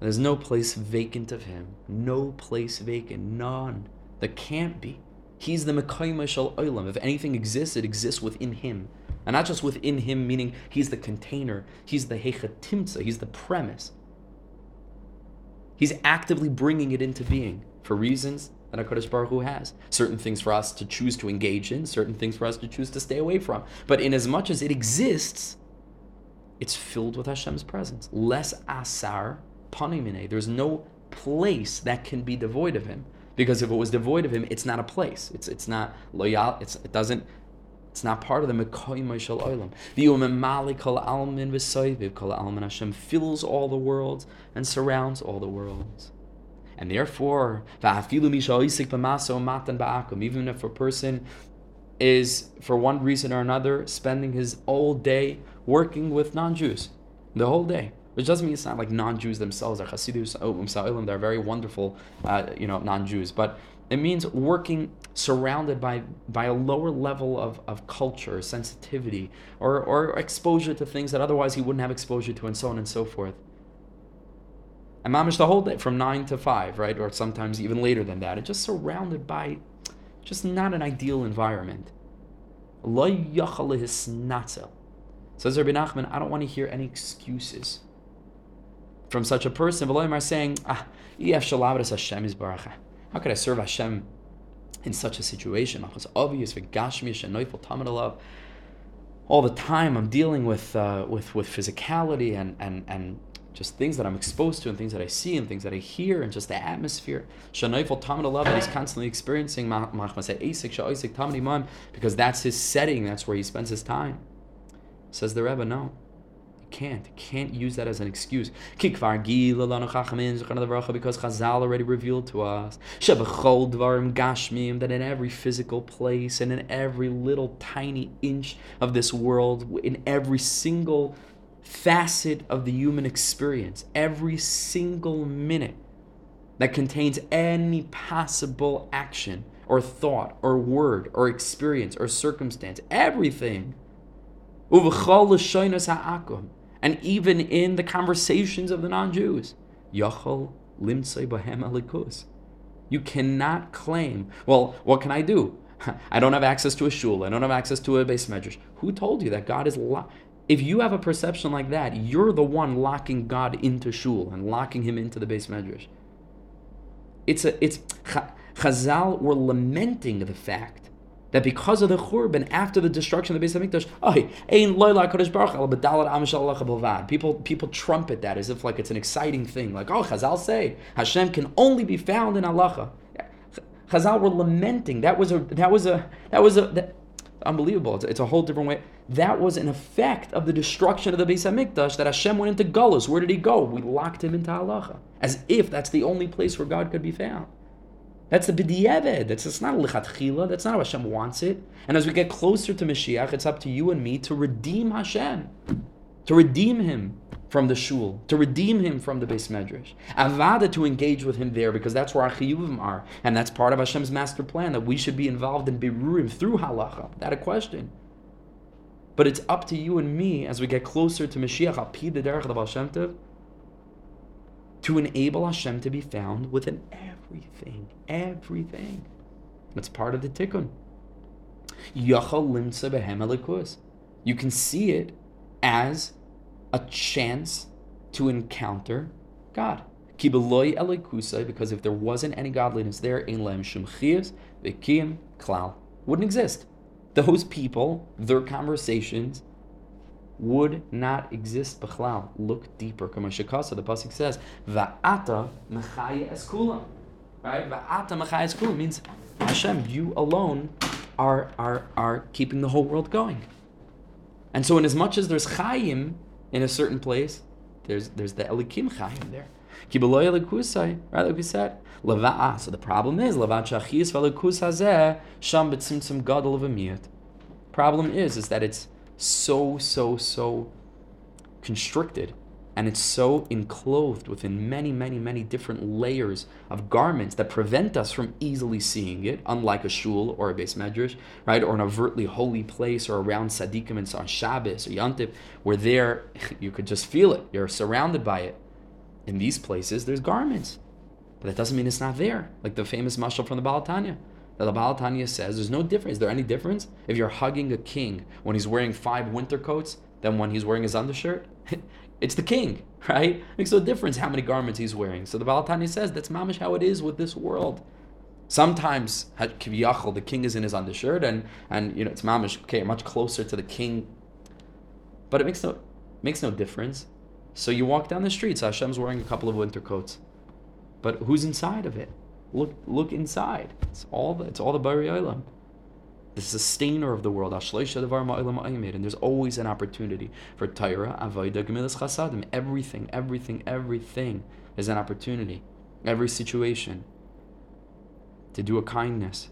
There's no place vacant of Him. No place vacant. None. There can't be. He's the Mekayma Shel Olam. If anything exists, it exists within Him. And not just within Him, meaning He's the container. He's the Hechatimtza. He's the premise. He's actively bringing it into being. For reasons that HaKadosh Baruch Hu has. Certain things for us to choose to engage in, certain things for us to choose to stay away from. But in as much as it exists, it's filled with Hashem's presence. Les asar panimine. There's no place that can be devoid of Him. Because if it was devoid of Him, it's not a place. It's it's not loyal, it's it doesn't it's not part of the Mekoyim Shel Olam. The Umemali Kol Almin V'Soiviv Kol Almin. Hashem fills all the worlds and surrounds all the worlds. And therefore, even if a person is, for one reason or another, spending his whole day working with non-Jews, the whole day, which doesn't mean it's not like non-Jews themselves, they're Hasidim, they're very wonderful uh, you know, non-Jews, but it means working surrounded by, by a lower level of, of culture, sensitivity, or, or exposure to things that otherwise he wouldn't have exposure to, and so on and so forth. And mamish the whole day, from nine to five, right? Or sometimes even later than that. It's just surrounded by just not an ideal environment. Lo yachal hisnatzel. Says Rabbi Nachman, I don't want to hear any excuses from such a person. V'lo yomar, saying, ah, how could I serve Hashem in such a situation? It's obvious, v'gashmish and noifel tamid alav. All the time I'm dealing with uh, with, with physicality and and and just things that I'm exposed to and things that I see and things that I hear and just the atmosphere. Shanaifel Tamid Alav, that he's constantly experiencing, because that's his setting, that's where he spends his time. Says the Rebbe, no. can't. Can't use that as an excuse. Because Chazal already revealed to us that in every physical place and in every little tiny inch of this world, in every single facet of the human experience, every single minute that contains any possible action or thought or word or experience or circumstance, everything, and even in the conversations of the non-Jews, you cannot claim, well, what can I do? I don't have access to a shul. I don't have access to a base medrash. Who told you that God is lo- If you have a perception like that, you're the one locking God into shul and locking him into the base medrash. It's a, it's, Chazal were lamenting the fact that because of the Churban, after the destruction of the Beis HaMikdash, people people trumpet that as if like it's an exciting thing. Like, oh, Chazal say, Hashem can only be found in Halacha. Chazal were lamenting. That was a, that was a, that was a, that, unbelievable. It's, it's a whole different way. That was an effect of the destruction of the Beis HaMikdash, that Hashem went into Galus. Where did he go? We locked him into Halacha. As if that's the only place where God could be found. That's the b'diavad. That's, that's not a lichatchila. That's not how Hashem wants it. And as we get closer to Mashiach, it's up to you and me to redeem Hashem. To redeem him from the shul. To redeem him from the Beis Medrash. Avada, to engage with him there, because that's where our chiyuvim are. And that's part of Hashem's master plan, that we should be involved in birurim through halacha. That a question. But it's up to you and me as we get closer to Mashiach, al pi the derech of Hashem Tev, to enable Hashem to be found within everything, everything. That's part of the tikkun. Yachal limtza behem elikus. You can see it as a chance to encounter God. Ki beloy elikusai, because if there wasn't any godliness there, ein lahem shum chiyuv v'kiyum klal, wouldn't exist. Those people, their conversations, would not exist. B'chlal. Look deeper. Kama shekasa, the pasuk says, "Va'ata mechayeh es kulam." Right? Va'ata mechayeh es kulam means Hashem, you alone are are are keeping the whole world going. And so, in as much as there's chayim in a certain place, there's there's the elikim chayim there. Kibeloy elikusai, right? Like we said. Lava'a. So the problem is lavat shachis v'elikus hazeh sham b'tzimtzum gadol v'miyat. Problem is is that it's so so so constricted, and it's so enclosed within many many many different layers of garments that prevent us from easily seeing it. Unlike a shul or a beis medrash, right, or an overtly holy place, or around tzaddikim and on Shabbos or Yom Tov, where there you could just feel it. You're surrounded by it. In these places, there's garments. But that doesn't mean it's not there. Like the famous mashal from the Baal Tanya. The Baal Tanya says, there's no difference. Is there any difference if you're hugging a king when he's wearing five winter coats than when he's wearing his undershirt? It's the king, right? It makes no difference how many garments he's wearing. So the Baal Tanya says, that's mamish how it is with this world. Sometimes, kiviyachol, the king is in his undershirt, and, and you know it's mamish, okay, much closer to the king. But it makes no, makes no difference. So you walk down the street, so Hashem's wearing a couple of winter coats. But who's inside of it? Look, look inside. It's all the, it's all the Bari Olam, the sustainer of the world. And there's always an opportunity for Taira, Avodah, Gemilas Chasadim. Everything, everything, everything is an opportunity. Every situation to do a kindness,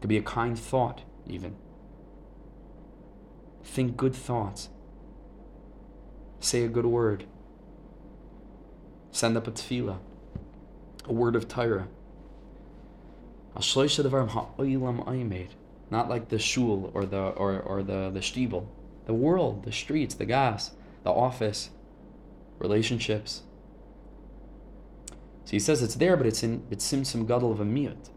to be a kind thought, even. Think good thoughts. Say a good word. Send up a tefillah. A word of Torah. Not like the shul or the or or the the shtibel, the world, the streets, the gas, the office, relationships. So he says it's there, but it's in it's simsim gadol of a miyut.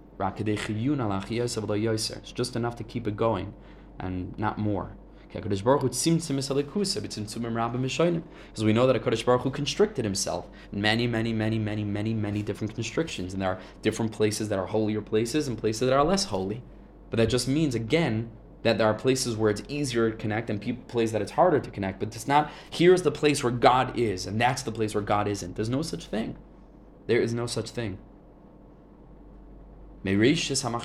It's just enough to keep it going, and not more. Because we know that a Kodesh Baruch Hu constricted himself in many, many, many, many, many, many different constrictions. And there are different places that are holier places and places that are less holy. But that just means, again, that there are places where it's easier to connect and places that it's harder to connect. But it's not, here's the place where God is, and that's the place where God isn't. There's no such thing. There is no such thing. Let's go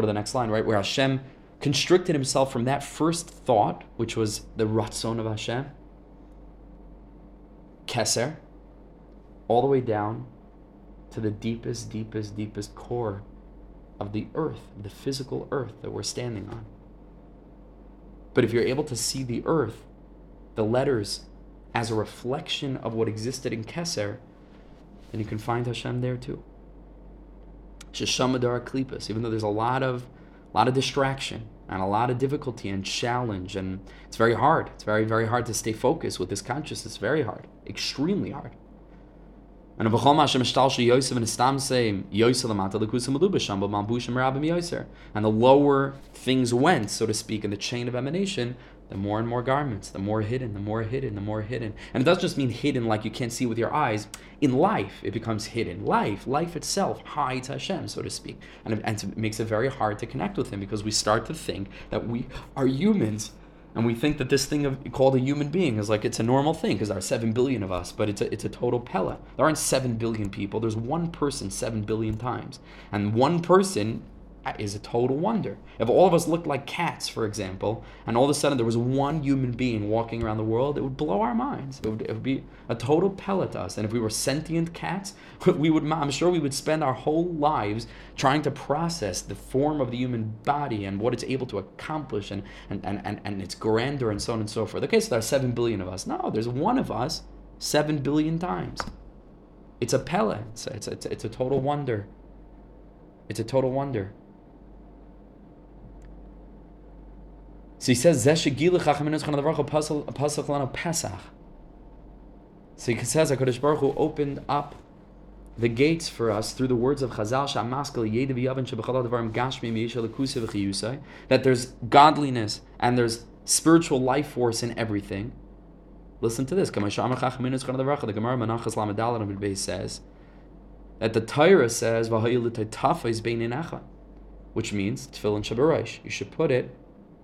to the next line, right? Where Hashem constricted himself from that first thought, which was the Ratzon of Hashem, Keser, all the way down to the deepest, deepest, deepest core of the earth, the physical earth that we're standing on. But if you're able to see the earth, the letters, as a reflection of what existed in Keser, then you can find Hashem there too. Sheshamadar Klipas, even though there's a lot of a lot of distraction and a lot of difficulty and challenge, and it's very hard. It's very, very hard to stay focused with this consciousness. Very hard. Extremely hard. And the lower things went, so to speak, in the chain of emanation, the more and more garments, the more hidden, the more hidden, the more hidden. And it doesn't just mean hidden like you can't see with your eyes. In life, it becomes hidden. Life, life itself hides Hashem, so to speak. And it, and it makes it very hard to connect with Him, because we start to think that we are humans. And we think that this thing of, called a human being is like, it's a normal thing because there are seven billion of us, but it's a, it's a total pella. There aren't seven billion people. There's one person seven billion times. And one person is a total wonder. If all of us looked like cats, for example, and all of a sudden there was one human being walking around the world, it would blow our minds. It would, it would be a total pella to us. And if we were sentient cats, we would, I'm sure we would spend our whole lives trying to process the form of the human body and what it's able to accomplish and, and, and, and, and its grandeur and so on and so forth. Okay, so there are seven billion of us. No, there's one of us seven billion times. It's a pella. It's a, it's a, it's a total wonder. It's a total wonder. So he says, so he says, HaKadosh Baruch Hu opened up the gates for us through the words of Chazal, that there's godliness and there's spiritual life force in everything. Listen to this. The Gemara Menachos Lamed Daled Amud Beis says that the Taira says, which means Tefillin Shabaraish. You should put it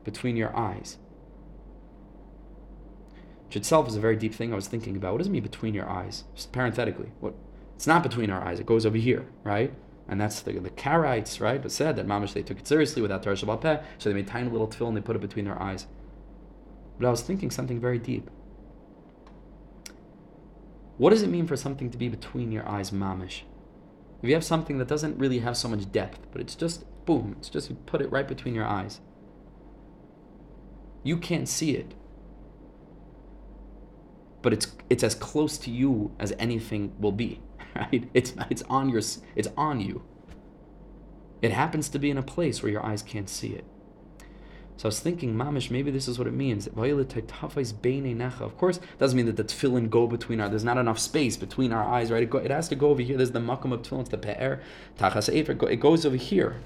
between your eyes, which itself is a very deep thing I was thinking about. What does it mean between your eyes? Just parenthetically, what? It's not between our eyes. It goes over here, right? And that's the the Karaites, right? But said that mamash, they took it seriously without Torah Shabbal Peh, so they made tiny little tefillin and they put it between their eyes. But I was thinking something very deep. What does it mean for something to be between your eyes, mamash? If you have something that doesn't really have so much depth, but it's just boom, it's just you put it right between your eyes. You can't see it, but it's it's as close to you as anything will be, right? It's it's on your it's on you. It happens to be in a place where your eyes can't see it. So I was thinking, mamish, maybe this is what it means. Of course, it doesn't mean that the tefillin go between our. There's not enough space between our eyes, right? It, go, it has to go over here. There's the makom of tefillin, the pe'er, tachas eifer. It goes over here.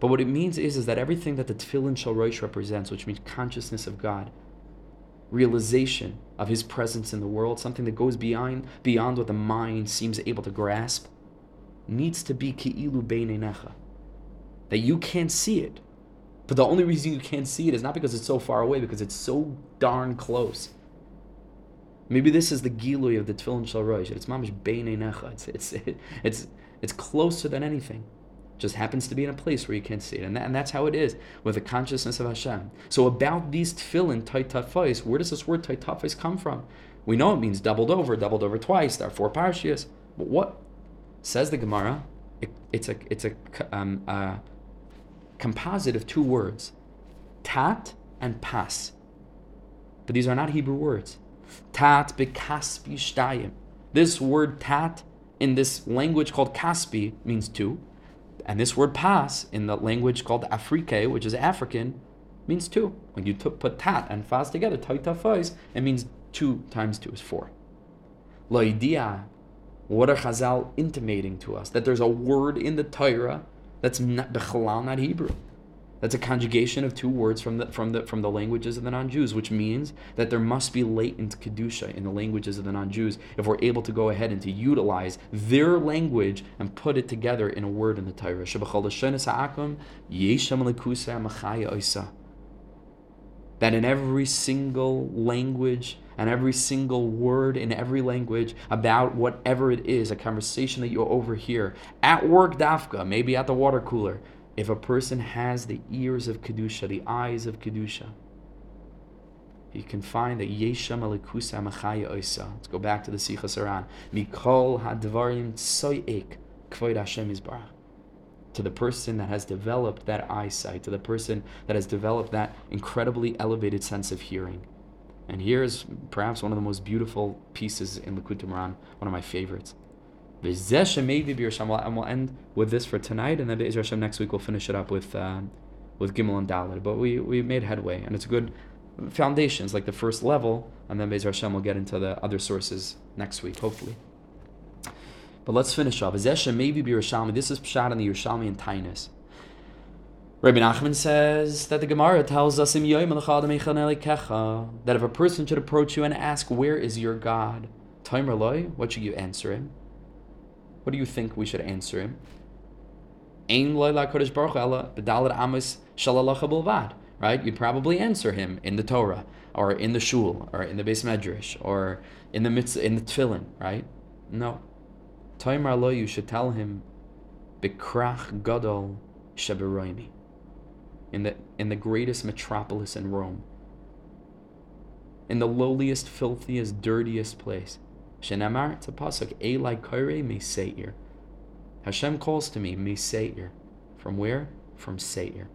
But what it means is, is that everything that the Tefillin Shel Rosh represents, which means consciousness of God, realization of His presence in the world, something that goes beyond beyond what the mind seems able to grasp, needs to be Ki'ilu Beinenecha. That you can't see it. But the only reason you can't see it is not because it's so far away, because it's so darn close. Maybe this is the Gilui of the Tefillin Shel Rosh. It's Mamish Beinenecha. It's, it's, it, it's, it's closer than anything. Just happens to be in a place where you can't see it. And, that, and that's how it is with the consciousness of Hashem. So about these tefillin, taitafais, where does this word taitafais come from? We know it means doubled over, doubled over twice. There are four parshias. But what? Says the Gemara, it, it's, a, it's a, um, a composite of two words, tat and pas. But these are not Hebrew words. Tat bekaspi shtayim. This word tat in this language called kaspi means two. And this word pas, in the language called Afrique, which is African, means two. When you put tat and fas together, taitafais, it means two times two is four. Loidia, what are Chazal intimating to us? That there's a word in the Torah that's not bechalal, not Hebrew. That's a conjugation of two words from the from the from the languages of the non-Jews, which means that there must be latent kedusha in the languages of the non-Jews if we're able to go ahead and to utilize their language and put it together in a word in the Torah. That in every single language and every single word in every language about whatever it is, a conversation that you overhear at work, dafka, maybe at the water cooler. if a person has the ears of Kedusha, the eyes of Kedusha, you can find that Yesha Malikusa Machaya Oisa. Let's go back to the Sichos HaRan. Mikol Hadvarim Tsoyek Kvoid Hashem Yisbarach. To the person that has developed that eyesight, to the person that has developed that incredibly elevated sense of hearing. And here is perhaps one of the most beautiful pieces in Likutei Moharan, one of my favorites. And we'll end with this for tonight, and then Be'ez Hashem next week we'll finish it up with uh, with Gimel and Daled. But we, we made headway, and it's good foundations, like the first level, and then Be'ez Hashem will get into the other sources next week, hopefully. But let's finish off. This is Pshat in the Yerushalmi and Tainus. Rabbi Nachman says that the Gemara tells us that if a person should approach you and ask, where is your God? What should you answer him? What do you think we should answer him? Right? You'd probably answer him in the Torah, or in the Shul, or in the Beis Medrash, or in the mitzvah, in the Tefillin, right? No. Taimar lo, you should tell him, Bikrach Gadol Sheberoimi, in the in the greatest metropolis in Rome, in the lowliest, filthiest, dirtiest place. Shenamar, it's a pasuk. Eli Kairei Meseir. Hashem calls to me Meseir. From where? From Seir.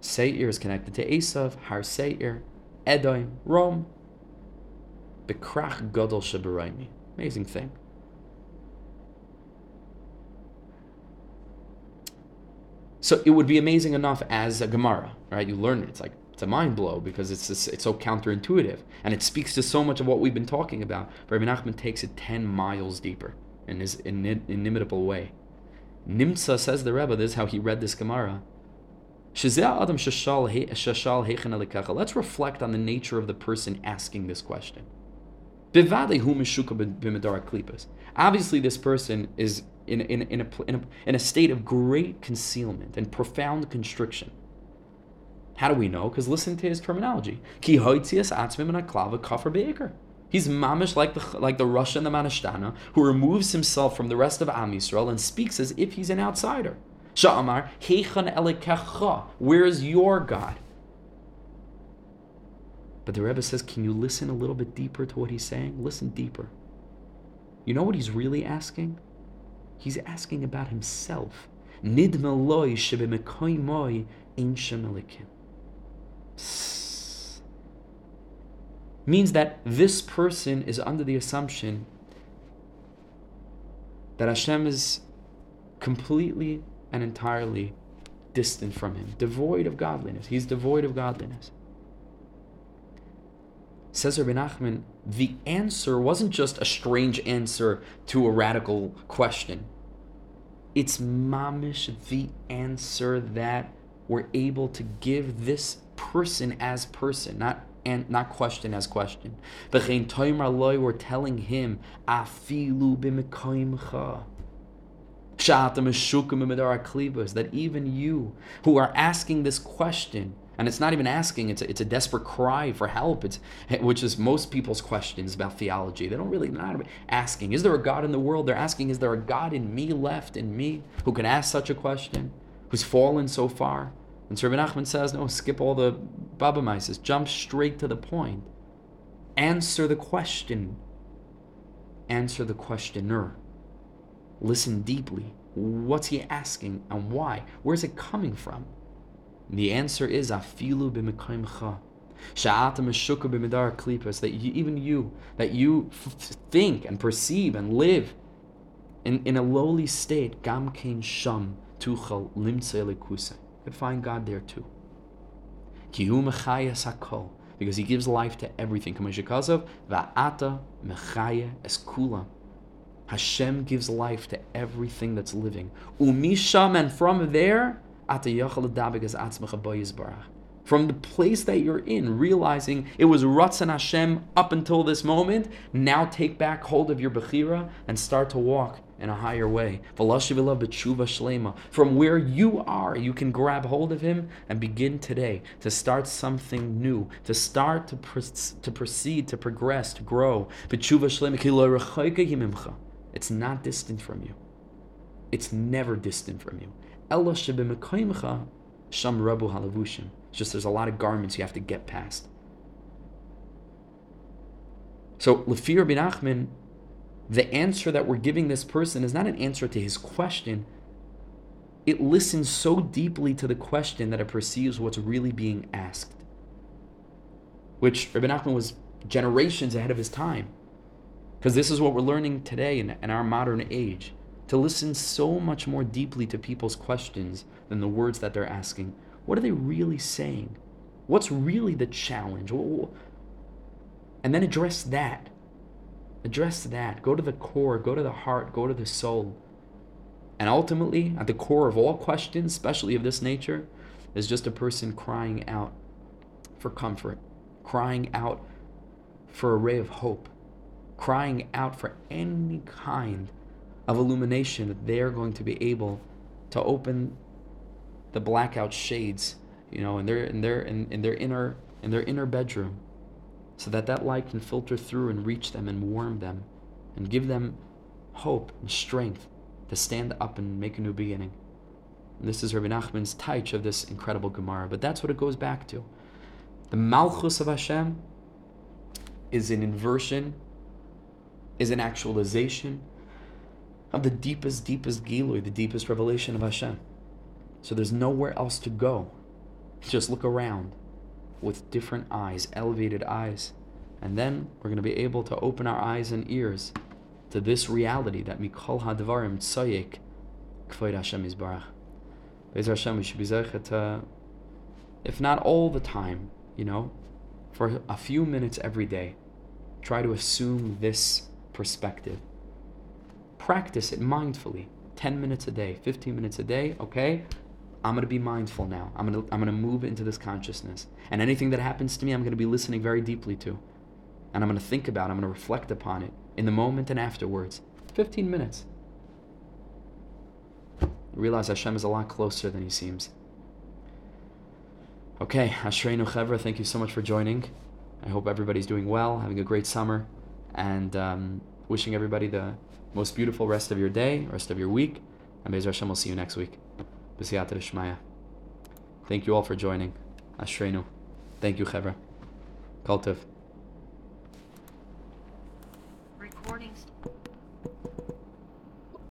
Seir is connected to Esav, Har Seir, Edom, Rome. Bikrach Gadol Sheberoimi. Amazing thing. So it would be amazing enough as a Gemara, right? You learn it. It's like, it's a mind blow because it's just, it's so counterintuitive. And it speaks to so much of what we've been talking about. But Rabbi Nachman takes it ten miles deeper in his inimitable way. Nimtza, says the Rebbe, this is how he read this Gemara. Let's reflect on the nature of the person asking this question. Obviously, this person is in in in a, in a in a state of great concealment and profound constriction. How do we know? Because listen to his terminology. He's mamish like the like the Russian, the Manashtana, who removes himself from the rest of Am Yisrael and speaks as if he's an outsider. Sha'amar heichan elikecha. Where is your God? But the Rebbe says, can you listen a little bit deeper to what he's saying? Listen deeper. You know what he's really asking? He's asking about himself. Means that this person is under the assumption that Hashem is completely and entirely distant from him, devoid of godliness. He's devoid of godliness. Says Rabbi Nachman, the answer wasn't just a strange answer to a radical question. It's mamish the answer that we're able to give this person as person, not and not question as question. B'chein toimar lo, we're telling him afilu b'mekoimcha. Sha'ata meshukim b'medar haklibos, that even you who are asking this question. And it's not even asking, it's a, it's a desperate cry for help, it's, which is most people's questions about theology. They don't really, they're not asking, is there a God in the world? They're asking, is there a God in me left, in me, who can ask such a question, who's fallen so far? And Sir Rabbi Nachman says, no, skip all the babamaises, jump straight to the point. Answer the question. Answer the questioner. Listen deeply. What's he asking and why? Where's it coming from? The answer is afilu b'mekaimcha, sha'ata meshuka b'medar klipas. That you, even you, that you f- think and perceive and live in, in a lowly state. Gam kein sham tuchal limtzei lekusa. You can find God there too. Ki hu mechayas hakol, because He gives life to everything. Kameshikazav va'ata mechaya es kulam. Hashem gives life to everything that's living. Umisham, and from there. From the place that you're in, realizing it was Ratzon Hashem up until this moment, now take back hold of your Bechira and start to walk in a higher way. From where you are, you can grab hold of Him and begin today to start something new, to start to, pr- to proceed, to progress, to grow. It's not distant from you. It's never distant from you. Ella shebimikoimcha sham rebu halavushim. It's just there's a lot of garments you have to get past. So Lefi Rabbi Nachman, the answer that we're giving this person is not an answer to his question. It listens so deeply to the question that it perceives what's really being asked, which Rabbi Nachman was generations ahead of his time, because this is what we're learning today in, in our modern age, to listen so much more deeply to people's questions than the words that they're asking. What are they really saying? What's really the challenge? And then address that. Address that. Go to the core, go to the heart, go to the soul. And ultimately, at the core of all questions, especially of this nature, is just a person crying out for comfort, crying out for a ray of hope, crying out for any kind of illumination that they're going to be able to open the blackout shades, you know, in their in their in, in their inner in their inner bedroom, so that that light can filter through and reach them and warm them and give them hope and strength to stand up and make a new beginning. And this is Rabbi Nachman's taich of this incredible Gemara, but that's what it goes back to. The Malchus of Hashem is an inversion, is an actualization of the deepest, deepest Gilui, the deepest revelation of Hashem. So there's nowhere else to go. Just look around with different eyes, elevated eyes. And then we're going to be able to open our eyes and ears to this reality that Mikol HaDvarim Tzayik K'vod Hashem Yisbarach. Be'ez Hashem, we should be zeichet to, if not all the time, you know, for a few minutes every day, try to assume this perspective. Practice it mindfully, ten minutes a day, fifteen minutes a day. Okay, I'm going to be mindful now. I'm going to I'm going to move into this consciousness. And anything that happens to me, I'm going to be listening very deeply to. And I'm going to think about it. I'm going to reflect upon it in the moment and afterwards. fifteen minutes. Realize Hashem is a lot closer than he seems. Okay, Ashreinu Chevra, thank you so much for joining. I hope everybody's doing well, having a great summer, and um, wishing everybody the most beautiful rest of your day, rest of your week, and Be'ez Hashem, we'll see you next week. Siyat HaShemaya. Thank you all for joining. Ashreinu. Thank you, Chevra. Kol Tov. Recordings.